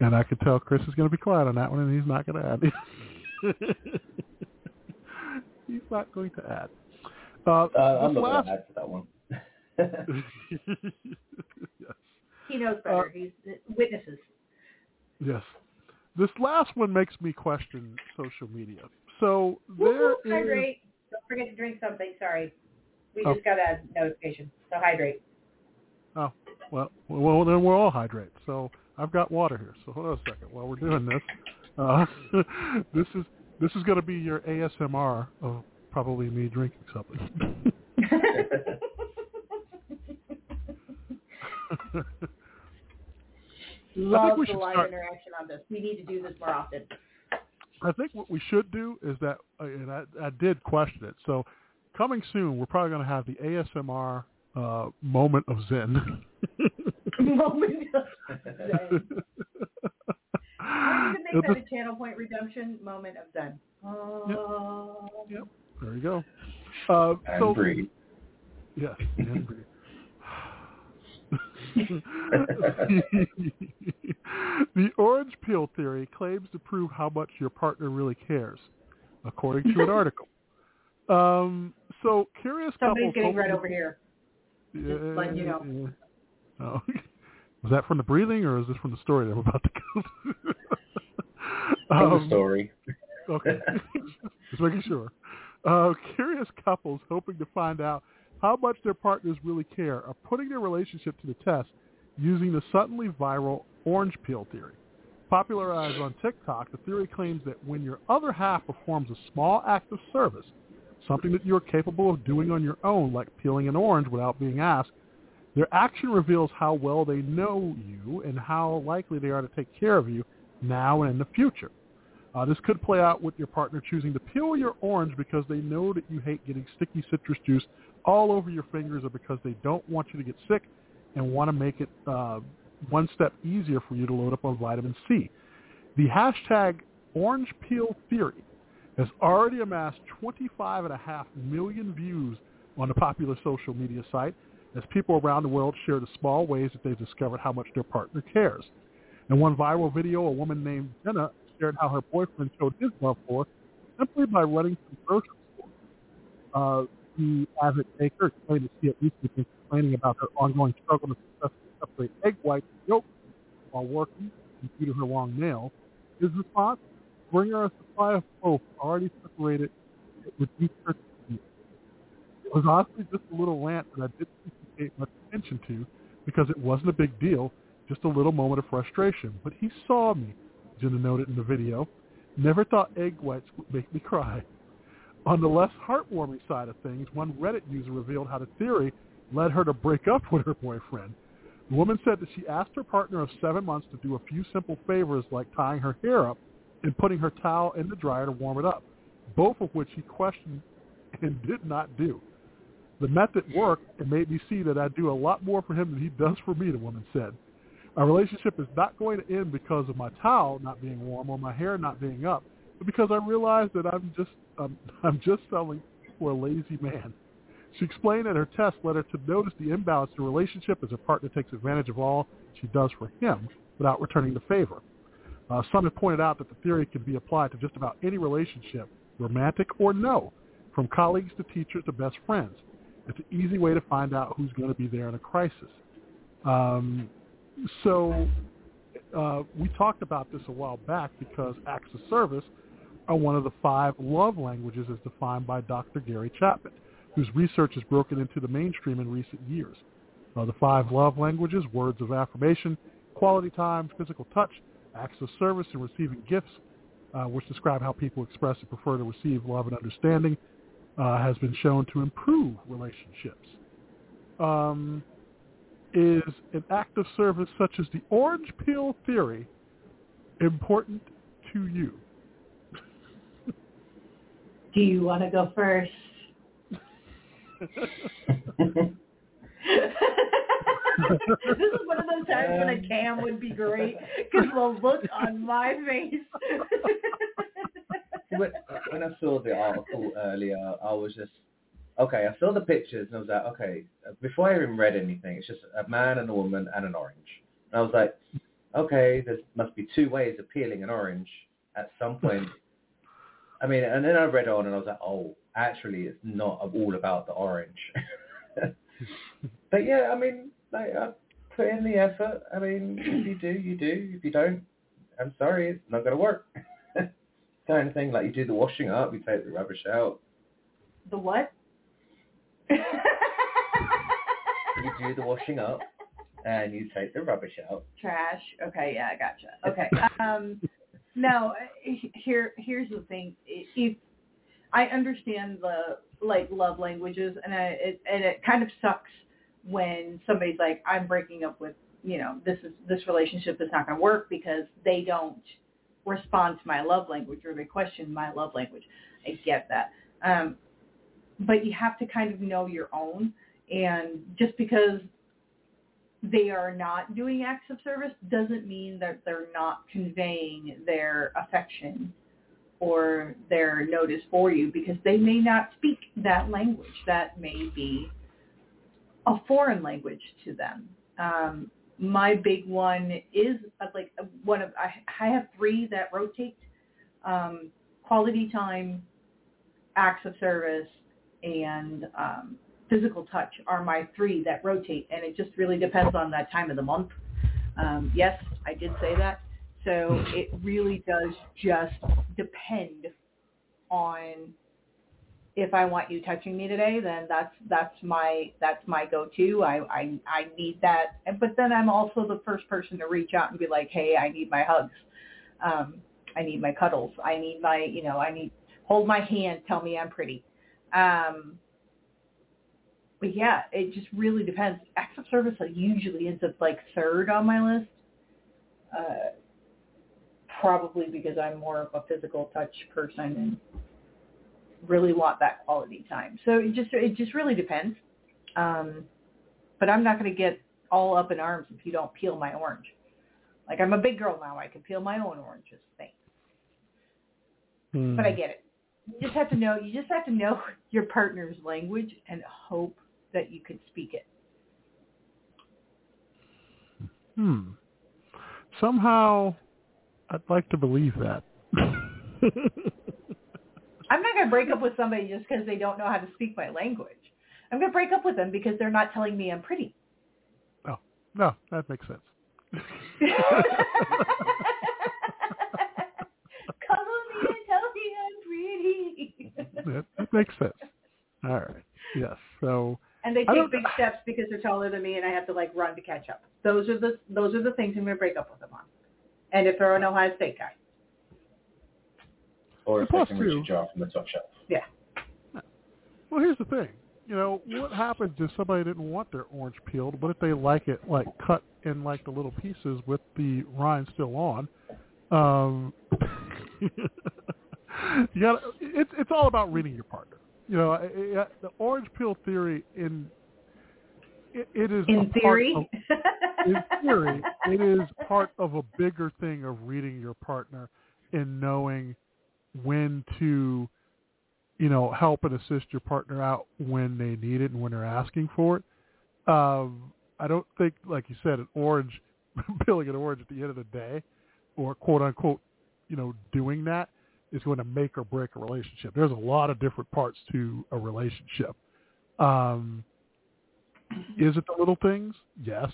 And I could tell Chris is going to be quiet on that one, and he's not going to add it. He's not going to add. I'm not going to add to that one. Yes. He knows better. He witnesses. Yes. This last one makes me question social media. So there is... Hydrate. Don't forget to drink something. Sorry. We just got a notification. So hydrate. Oh, well, then we're all hydrate. So I've got water here. So hold on a second. While we're doing this, This is going to be your ASMR of probably me drinking something. Love the live interaction on this. We need to do this more often. I think what we should do is that, and I did question it, so coming soon, we're probably going to have the ASMR moment of Zen. Moment of Zen. I need to make that a channel point redemption moment of Zen. Yep. There you go. And breathe. Yes, and breathe. The orange peel theory claims to prove how much your partner really cares, according to an article. So curious. Somebody's getting right over here. Just letting you know. Yeah. Oh. Was that from the breathing, or is this from the story that we're about to go through? From the story. Okay. Just making sure. Curious couples hoping to find out how much their partners really care are putting their relationship to the test using the suddenly viral orange peel theory. Popularized on TikTok, the theory claims that when your other half performs a small act of service, something that you're capable of doing on your own, like peeling an orange without being asked, their action reveals how well they know you and how likely they are to take care of you now and in the future. This could play out with your partner choosing to peel your orange because they know that you hate getting sticky citrus juice all over your fingers, or because they don't want you to get sick and want to make it one step easier for you to load up on vitamin C. The hashtag orange peel theory has already amassed 25.5 million views on the popular social media site as people around the world share the small ways that they've discovered how much their partner cares. In one viral video, a woman named Jenna shared how her boyfriend showed his love for simply by running to the grocery store. The avid baker explained that she had recently been complaining about her ongoing struggle to successfully separate egg whites and yolk while working due to her long nails. His response, bring her a supply of both already separated with deep church. It was honestly just a little rant that I didn't pay much attention to because it wasn't a big deal, just a little moment of frustration. But he saw me, Jenna noted in the video. Never thought egg whites would make me cry. On the less heartwarming side of things, one Reddit user revealed how the theory led her to break up with her boyfriend. The woman said that she asked her partner of 7 months to do a few simple favors like tying her hair up and putting her towel in the dryer to warm it up, both of which he questioned and did not do. The method worked and made me see that I do a lot more for him than he does for me, the woman said. Our relationship is not going to end because of my towel not being warm or my hair not being up, but because I realized that I'm just selling for a lazy man. She explained that her test led her to notice the imbalance in the relationship as her partner takes advantage of all she does for him without returning the favor. Some have pointed out that the theory can be applied to just about any relationship, romantic or no, from colleagues to teachers to best friends. It's an easy way to find out who's going to be there in a crisis. So we talked about this a while back because acts of service are one of the 5 love languages as defined by Dr. Gary Chapman, whose research has broken into the mainstream in recent years. The 5 love languages, words of affirmation, quality time, physical touch, acts of service, and receiving gifts, which describe how people express and prefer to receive love and understanding, has been shown to improve relationships. Is an act of service such as the orange peel theory important to you? Do you want to go first? This is one of those times when a cam would be great because the look on my face. When I saw the article earlier, I was just, okay, I saw the pictures and I was like, okay, before I even read anything, it's just a man and a woman and an orange. And I was like, okay, there must be 2 ways of peeling an orange at some point. I mean, and then I read on and I was like, oh, actually, it's not all about the orange. But yeah, I mean, like, I put in the effort. I mean, if you do, you do. If you don't, I'm sorry, it's not going to work. Kind of thing, like you do the washing up, you take the rubbish out. The what? You do the washing up and you take the rubbish out. Trash. Okay, yeah, I gotcha. Okay. No, here's the thing. If I understand the love languages, and it kind of sucks when somebody's like, I'm breaking up with, this relationship is not going to work because they don't respond to my love language or they question my love language. I get that. But you have to kind of know your own. And just because they are not doing acts of service doesn't mean that they're not conveying their affection or their notice for you, because they may not speak that language. That may be a foreign language to them. My big one is I have three that rotate: quality time, acts of service, and physical touch are my three that rotate, and it just really depends on that time of the month. Yes, I did say that. So it really does just depend on if I want you touching me today, then that's my go-to. I need that. But then I'm also the first person to reach out and be like, hey, I need my hugs. I need my cuddles. I need my, hold my hand, tell me I'm pretty. But yeah, it just really depends. Acts of service usually ends up third on my list. Probably because I'm more of a physical touch person and really want that quality time. So it just really depends. But I'm not going to get all up in arms if you don't peel my orange. I'm a big girl now. I can peel my own oranges. Thanks. But I get it. You just have to know your partner's language and hope that you can speak it. Somehow, I'd like to believe that. I'm not going to break up with somebody just because they don't know how to speak my language. I'm going to break up with them because they're not telling me I'm pretty. Oh, no, that makes sense. Cuddle me and tell me I'm pretty. That makes sense. All right. Yes. So. And they take big steps because they're taller than me, and I have to run to catch up. Those are the things I'm going to break up with them on. And if they're an Ohio State guy, or if they can reach a job from the top shelf. Yeah. Well, here's the thing. What happens if somebody didn't want their orange peeled? What if they like it cut in the little pieces with the rind still on? It's all about reading your partner. The orange peel theory it is part of a bigger thing of reading your partner and knowing when to, help and assist your partner out when they need it and when they're asking for it. I don't think, like you said, peeling an orange at the end of the day or quote unquote, doing that is going to make or break a relationship. There's a lot of different parts to a relationship. Is it the little things? Yes.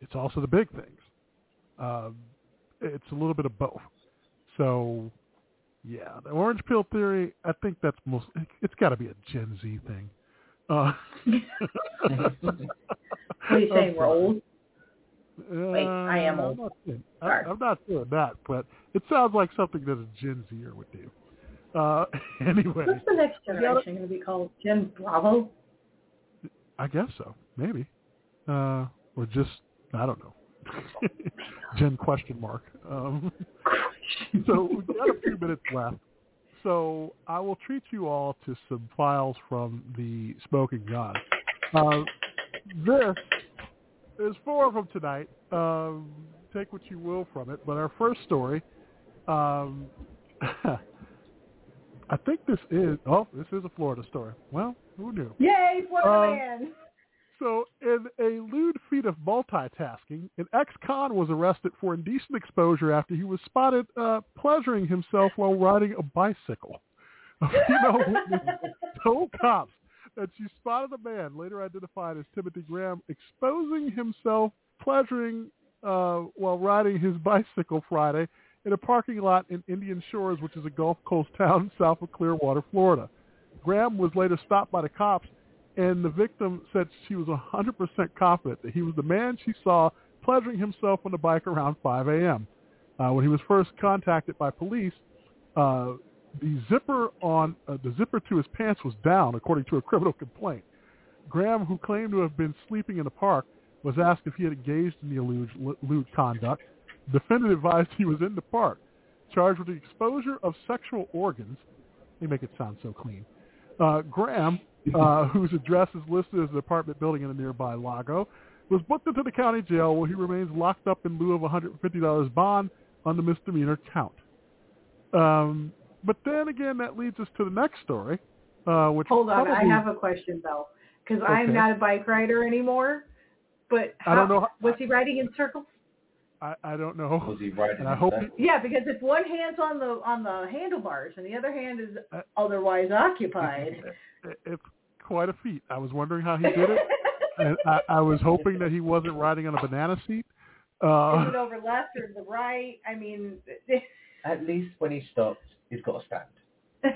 It's also the big things. It's a little bit of both. So, yeah, the orange peel theory, I think that's it's got to be a Gen Z thing. What are you saying, we're old? Wait, I am old. I'm not doing that, but it sounds like something that a Gen Zer would do. Anyway. What's the next generation going to be called? Gen Bravo? I guess so, maybe. Or just, I don't know. Gen question mark. So we've got a few minutes left. So I will treat you all to some files from the Smoking God. There's four of them tonight. Take what you will from it. But our first story, I think this is a Florida story. Well, who knew? Yay, Florida man! So in a lewd feat of multitasking, an ex-con was arrested for indecent exposure after he was spotted pleasuring himself while riding a bicycle. Told cops that she spotted a man, later identified as Timothy Graham, exposing himself, pleasuring while riding his bicycle Friday in a parking lot in Indian Shores, which is a Gulf Coast town south of Clearwater, Florida. Graham was later stopped by the cops, and the victim said she was 100% confident that he was the man she saw pleasuring himself on the bike around 5 a.m. When he was first contacted by police, the zipper to his pants was down, according to a criminal complaint. Graham, who claimed to have been sleeping in the park, was asked if he had engaged in the lewd conduct. The defendant advised he was in the park, charged with the exposure of sexual organs. They make it sound so clean. Graham, whose address is listed as an apartment building in a nearby Lago, was booked into the county jail where he remains locked up in lieu of $150 bond on the misdemeanor count. But then again, that leads us to the next story. Which hold on, I have a question, though, because okay. I'm not a bike rider anymore. But how, I don't know. Was he riding in circles? I don't know. Was he riding? And I hope yeah, because if one hand's on the handlebars and the other hand is otherwise occupied, it's quite a feat. I was wondering how he did it, and I was hoping that he wasn't riding on a banana seat. Is it over left or the right? I mean, at least when he stops, he's got a stand.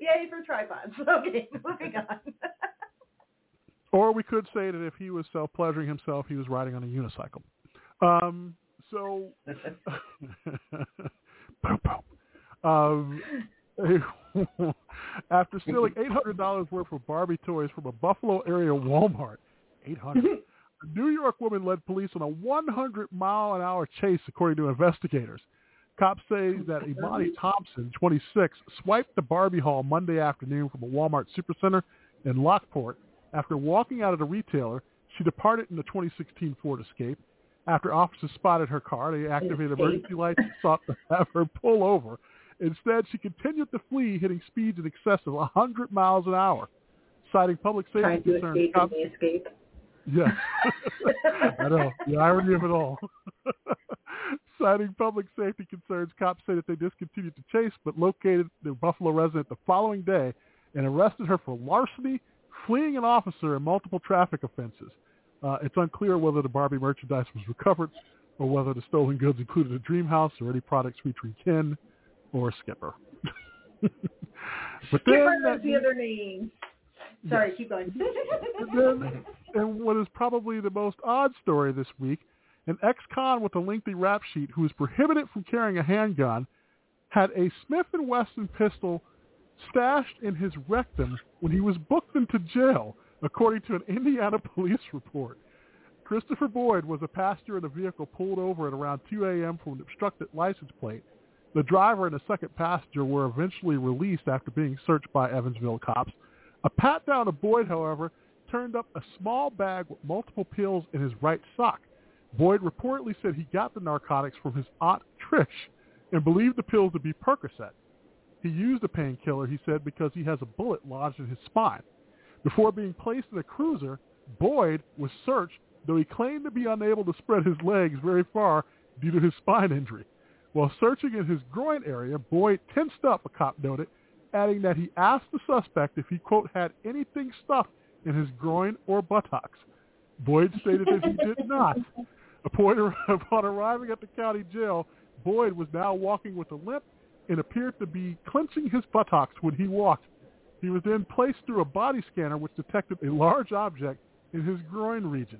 Yay for tripods. Okay, moving on. Or we could say that if he was self-pleasuring himself, he was riding on a unicycle. After stealing $800 worth of Barbie toys from a Buffalo area Walmart, a New York woman led police on a 100-mile-an-hour chase, according to investigators. Cops say that Imani Thompson, 26, swiped the Barbie haul Monday afternoon from a Walmart supercenter in Lockport. After walking out of the retailer, she departed in the 2016 Ford Escape. After officers spotted her car, they activated emergency lights and sought to have her pull over. Instead, she continued to flee, hitting speeds in excess of 100 miles an hour. Citing public safety concerns. Yes. I know. The irony of it all. Citing public safety concerns, cops say that they discontinued the chase, but located the Buffalo resident the following day and arrested her for larceny, fleeing an officer, and multiple traffic offenses. It's unclear whether the Barbie merchandise was recovered or whether the stolen goods included a dream house or any products featuring Ken or Skipper. But Skipper was the other name. Sorry, yes. Keep going. And what is probably the most odd story this week, an ex-con with a lengthy rap sheet who is prohibited from carrying a handgun had a Smith & Wesson pistol stashed in his rectum when he was booked into jail, according to an Indiana police report. Christopher Boyd was a passenger in a vehicle pulled over at around 2 a.m. for an obstructed license plate. The driver and a second passenger were eventually released after being searched by Evansville cops. A pat-down of Boyd, however, turned up a small bag with multiple pills in his right sock. Boyd reportedly said he got the narcotics from his aunt Trish and believed the pills to be Percocet. He used a painkiller, he said, because he has a bullet lodged in his spine. Before being placed in a cruiser, Boyd was searched, though he claimed to be unable to spread his legs very far due to his spine injury. While searching in his groin area, Boyd tensed up, a cop noted, adding that he asked the suspect if he, quote, had anything stuffed in his groin or buttocks. Boyd stated that he did not. Upon arriving at the county jail, Boyd was now walking with a limp and appeared to be clenching his buttocks when he walked. He was then placed through a body scanner which detected a large object in his groin region.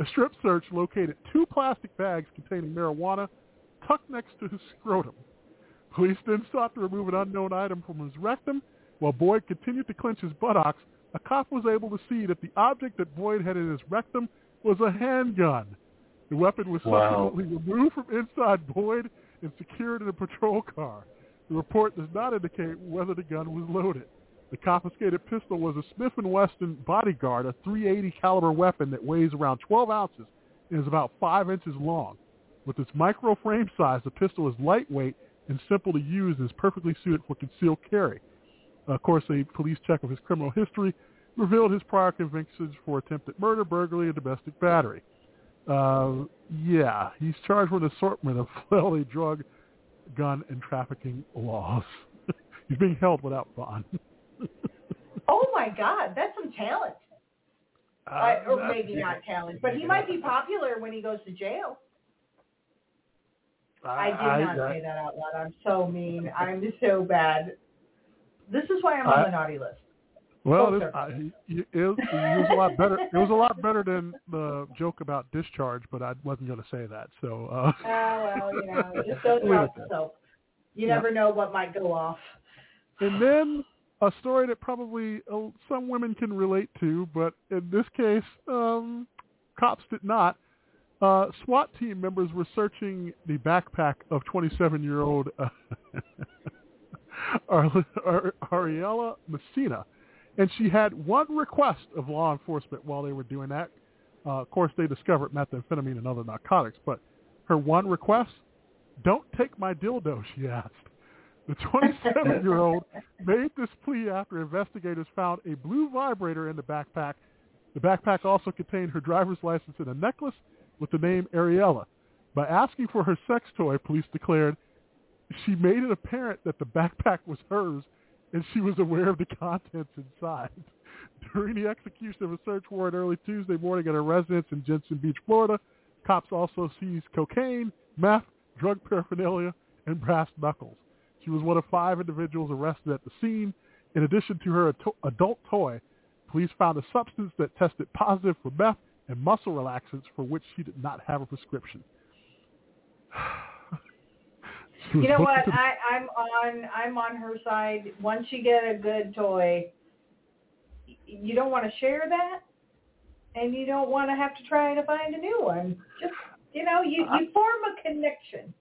A strip search located two plastic bags containing marijuana tucked next to his scrotum. Police then sought to remove an unknown item from his rectum. While Boyd continued to clench his buttocks, a cop was able to see that the object that Boyd had in his rectum was a handgun. The weapon was subsequently removed from inside Boyd and secured in a patrol car. The report does not indicate whether the gun was loaded. The confiscated pistol was a Smith & Wesson Bodyguard, a .380 caliber weapon that weighs around 12 ounces and is about 5 inches long. With its micro frame size, the pistol is lightweight and simple to use and is perfectly suited for concealed carry. Of course, a police check of his criminal history revealed his prior convictions for attempted murder, burglary, and domestic battery. He's charged with an assortment of felony drug, gun and trafficking laws. He's being held without bond. Oh my God, that's some talent. Or maybe not talent, but he might be popular when he goes to jail. I did not say that out loud. I'm so mean. I'm so bad. This is why I'm on the naughty list. Well, it was a lot better. It was a lot better than the joke about discharge, but I wasn't going to say that. So. Well, you know, it just goes off the soap. You never know what might go off. And then a story that probably some women can relate to, but in this case, cops did not. SWAT team members were searching the backpack of 27-year-old Ariella Messina. And she had one request of law enforcement while they were doing that. Of course, they discovered methamphetamine and other narcotics. But her one request, don't take my dildo, she asked. The 27-year-old made this plea after investigators found a blue vibrator in the backpack. The backpack also contained her driver's license and a necklace with the name Ariella. By asking for her sex toy, police declared, she made it apparent that the backpack was hers, and she was aware of the contents inside. During the execution of a search warrant early Tuesday morning at her residence in Jensen Beach, Florida, cops also seized cocaine, meth, drug paraphernalia, and brass knuckles. She was one of five individuals arrested at the scene. In addition to her adult toy, police found a substance that tested positive for meth and muscle relaxants, for which she did not have a prescription. You know what? I'm on her side. Once you get a good toy, you don't want to share that, and you don't want to have to try to find a new one. Just, you know, you form a connection.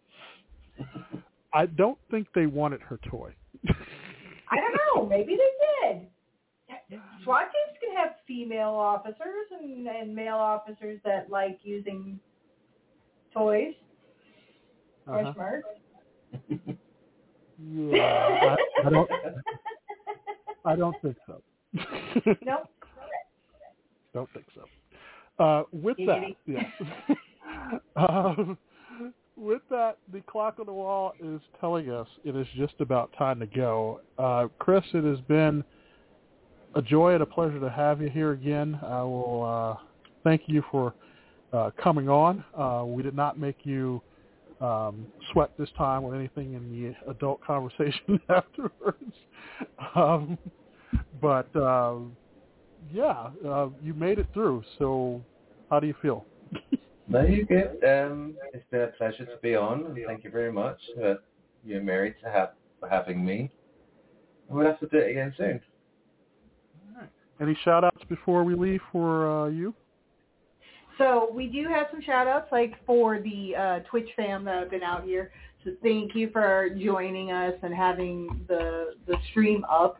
I don't think they wanted her toy. I don't know. Maybe they did. SWAT teams can have female officers and male officers that like using toys. Uh-huh. Smart. Yeah, I don't think so. Nope. Don't think so. With that, yes. With that, the clock on the wall is telling us it is just about time to go. Chris, it has been a joy and a pleasure to have you here again. I will thank you for coming on. We did not make you sweat this time with anything in the adult conversation afterwards. You made it through. So how do you feel? No, you're good. It's been a pleasure to be on. And thank you very much, you and Mary, for having me. We'll have to do it again soon. All right. Any shout-outs before we leave for you? So we do have some shout-outs, like for the Twitch fam that have been out here. So thank you for joining us and having the stream up.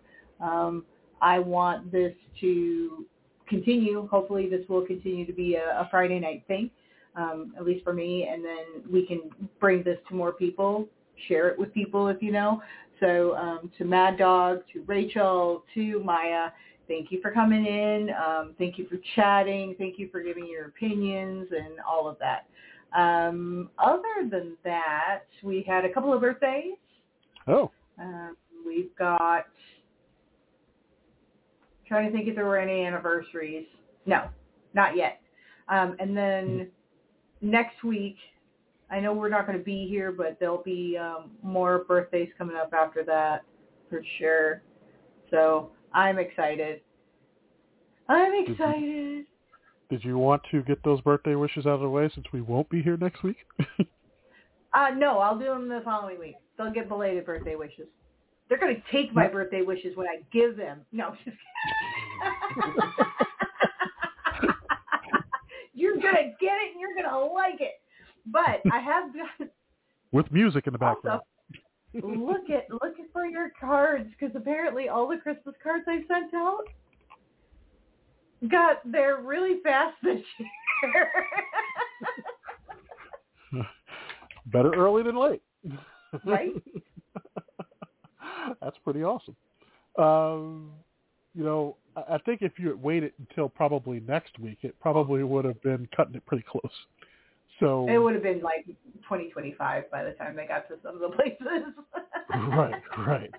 I want this to continue. Hopefully this will continue to be a Friday night thing, at least for me, and then we can bring this to more people, share it with people if you know. So to Mad Dog, to Rachel, to Maya, thank you for coming in. Thank you for chatting. Thank you for giving your opinions and all of that. Other than that, we had a couple of birthdays. Oh. We've got, trying to think if there were any anniversaries. No, not yet. And then next week, I know we're not going to be here, but there'll be more birthdays coming up after that for sure. So I'm excited. Did you want to get those birthday wishes out of the way since we won't be here next week? No, I'll do them the following week. They'll get belated birthday wishes. They're going to take my birthday wishes when I give them. No, I'm just kidding. You're going to get it and you're going to like it. But I have done, with music in the background. Also, look for your cards, because apparently all the Christmas cards I sent out got there really fast this year. Better early than late. Right? That's pretty awesome. You know, I think if you had waited until probably next week, it probably would have been cutting it pretty close. So it would have been like 2025 by the time they got to some of the places. Right.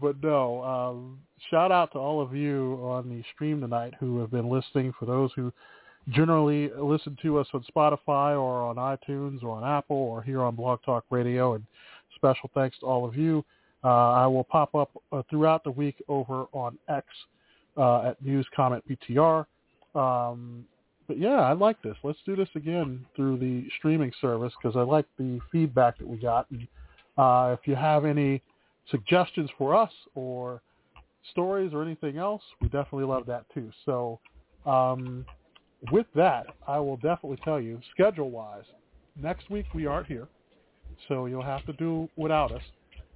But no, shout out to all of you on the stream tonight who have been listening. For those who generally listen to us on Spotify or on iTunes or on Apple or here on Blog Talk Radio, and special thanks to all of you. I will pop up throughout the week over on X at News Comment PTR. But yeah, I like this. Let's do this again through the streaming service because I like the feedback that we got. And, if you have any suggestions for us or stories or anything else, we definitely love that too. So with that, I will definitely tell you, schedule-wise, next week we aren't here, so you'll have to do without us.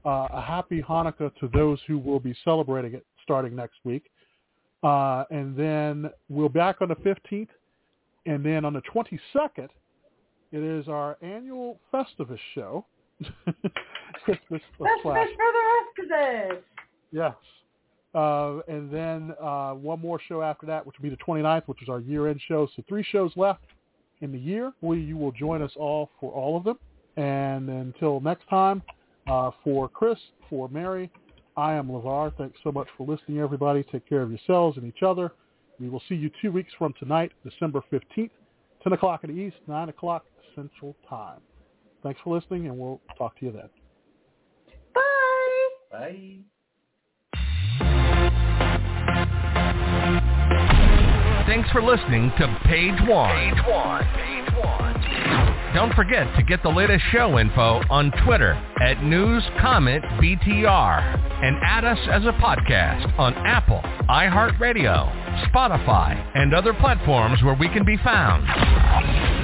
A happy Hanukkah to those who will be celebrating it starting next week. And then we'll back on the 15th. And then on the 22nd, it is our annual Festivus show. Festivus for the rest of it. Yes. And then one more show after that, which will be the 29th, which is our year-end show. So 3 shows left in the year. You will join us all for all of them. And until next time, for Chris, for Mary, I am Levar. Thanks so much for listening, everybody. Take care of yourselves and each other. We will see you 2 weeks from tonight, December 15th, 10 o'clock in the East, 9 o'clock Central Time. Thanks for listening, and we'll talk to you then. Bye. Bye. Thanks for listening to Page One. Don't forget to get the latest show info on Twitter at NewsCommentBTR and add us as a podcast on Apple, iHeartRadio, Spotify, and other platforms where we can be found.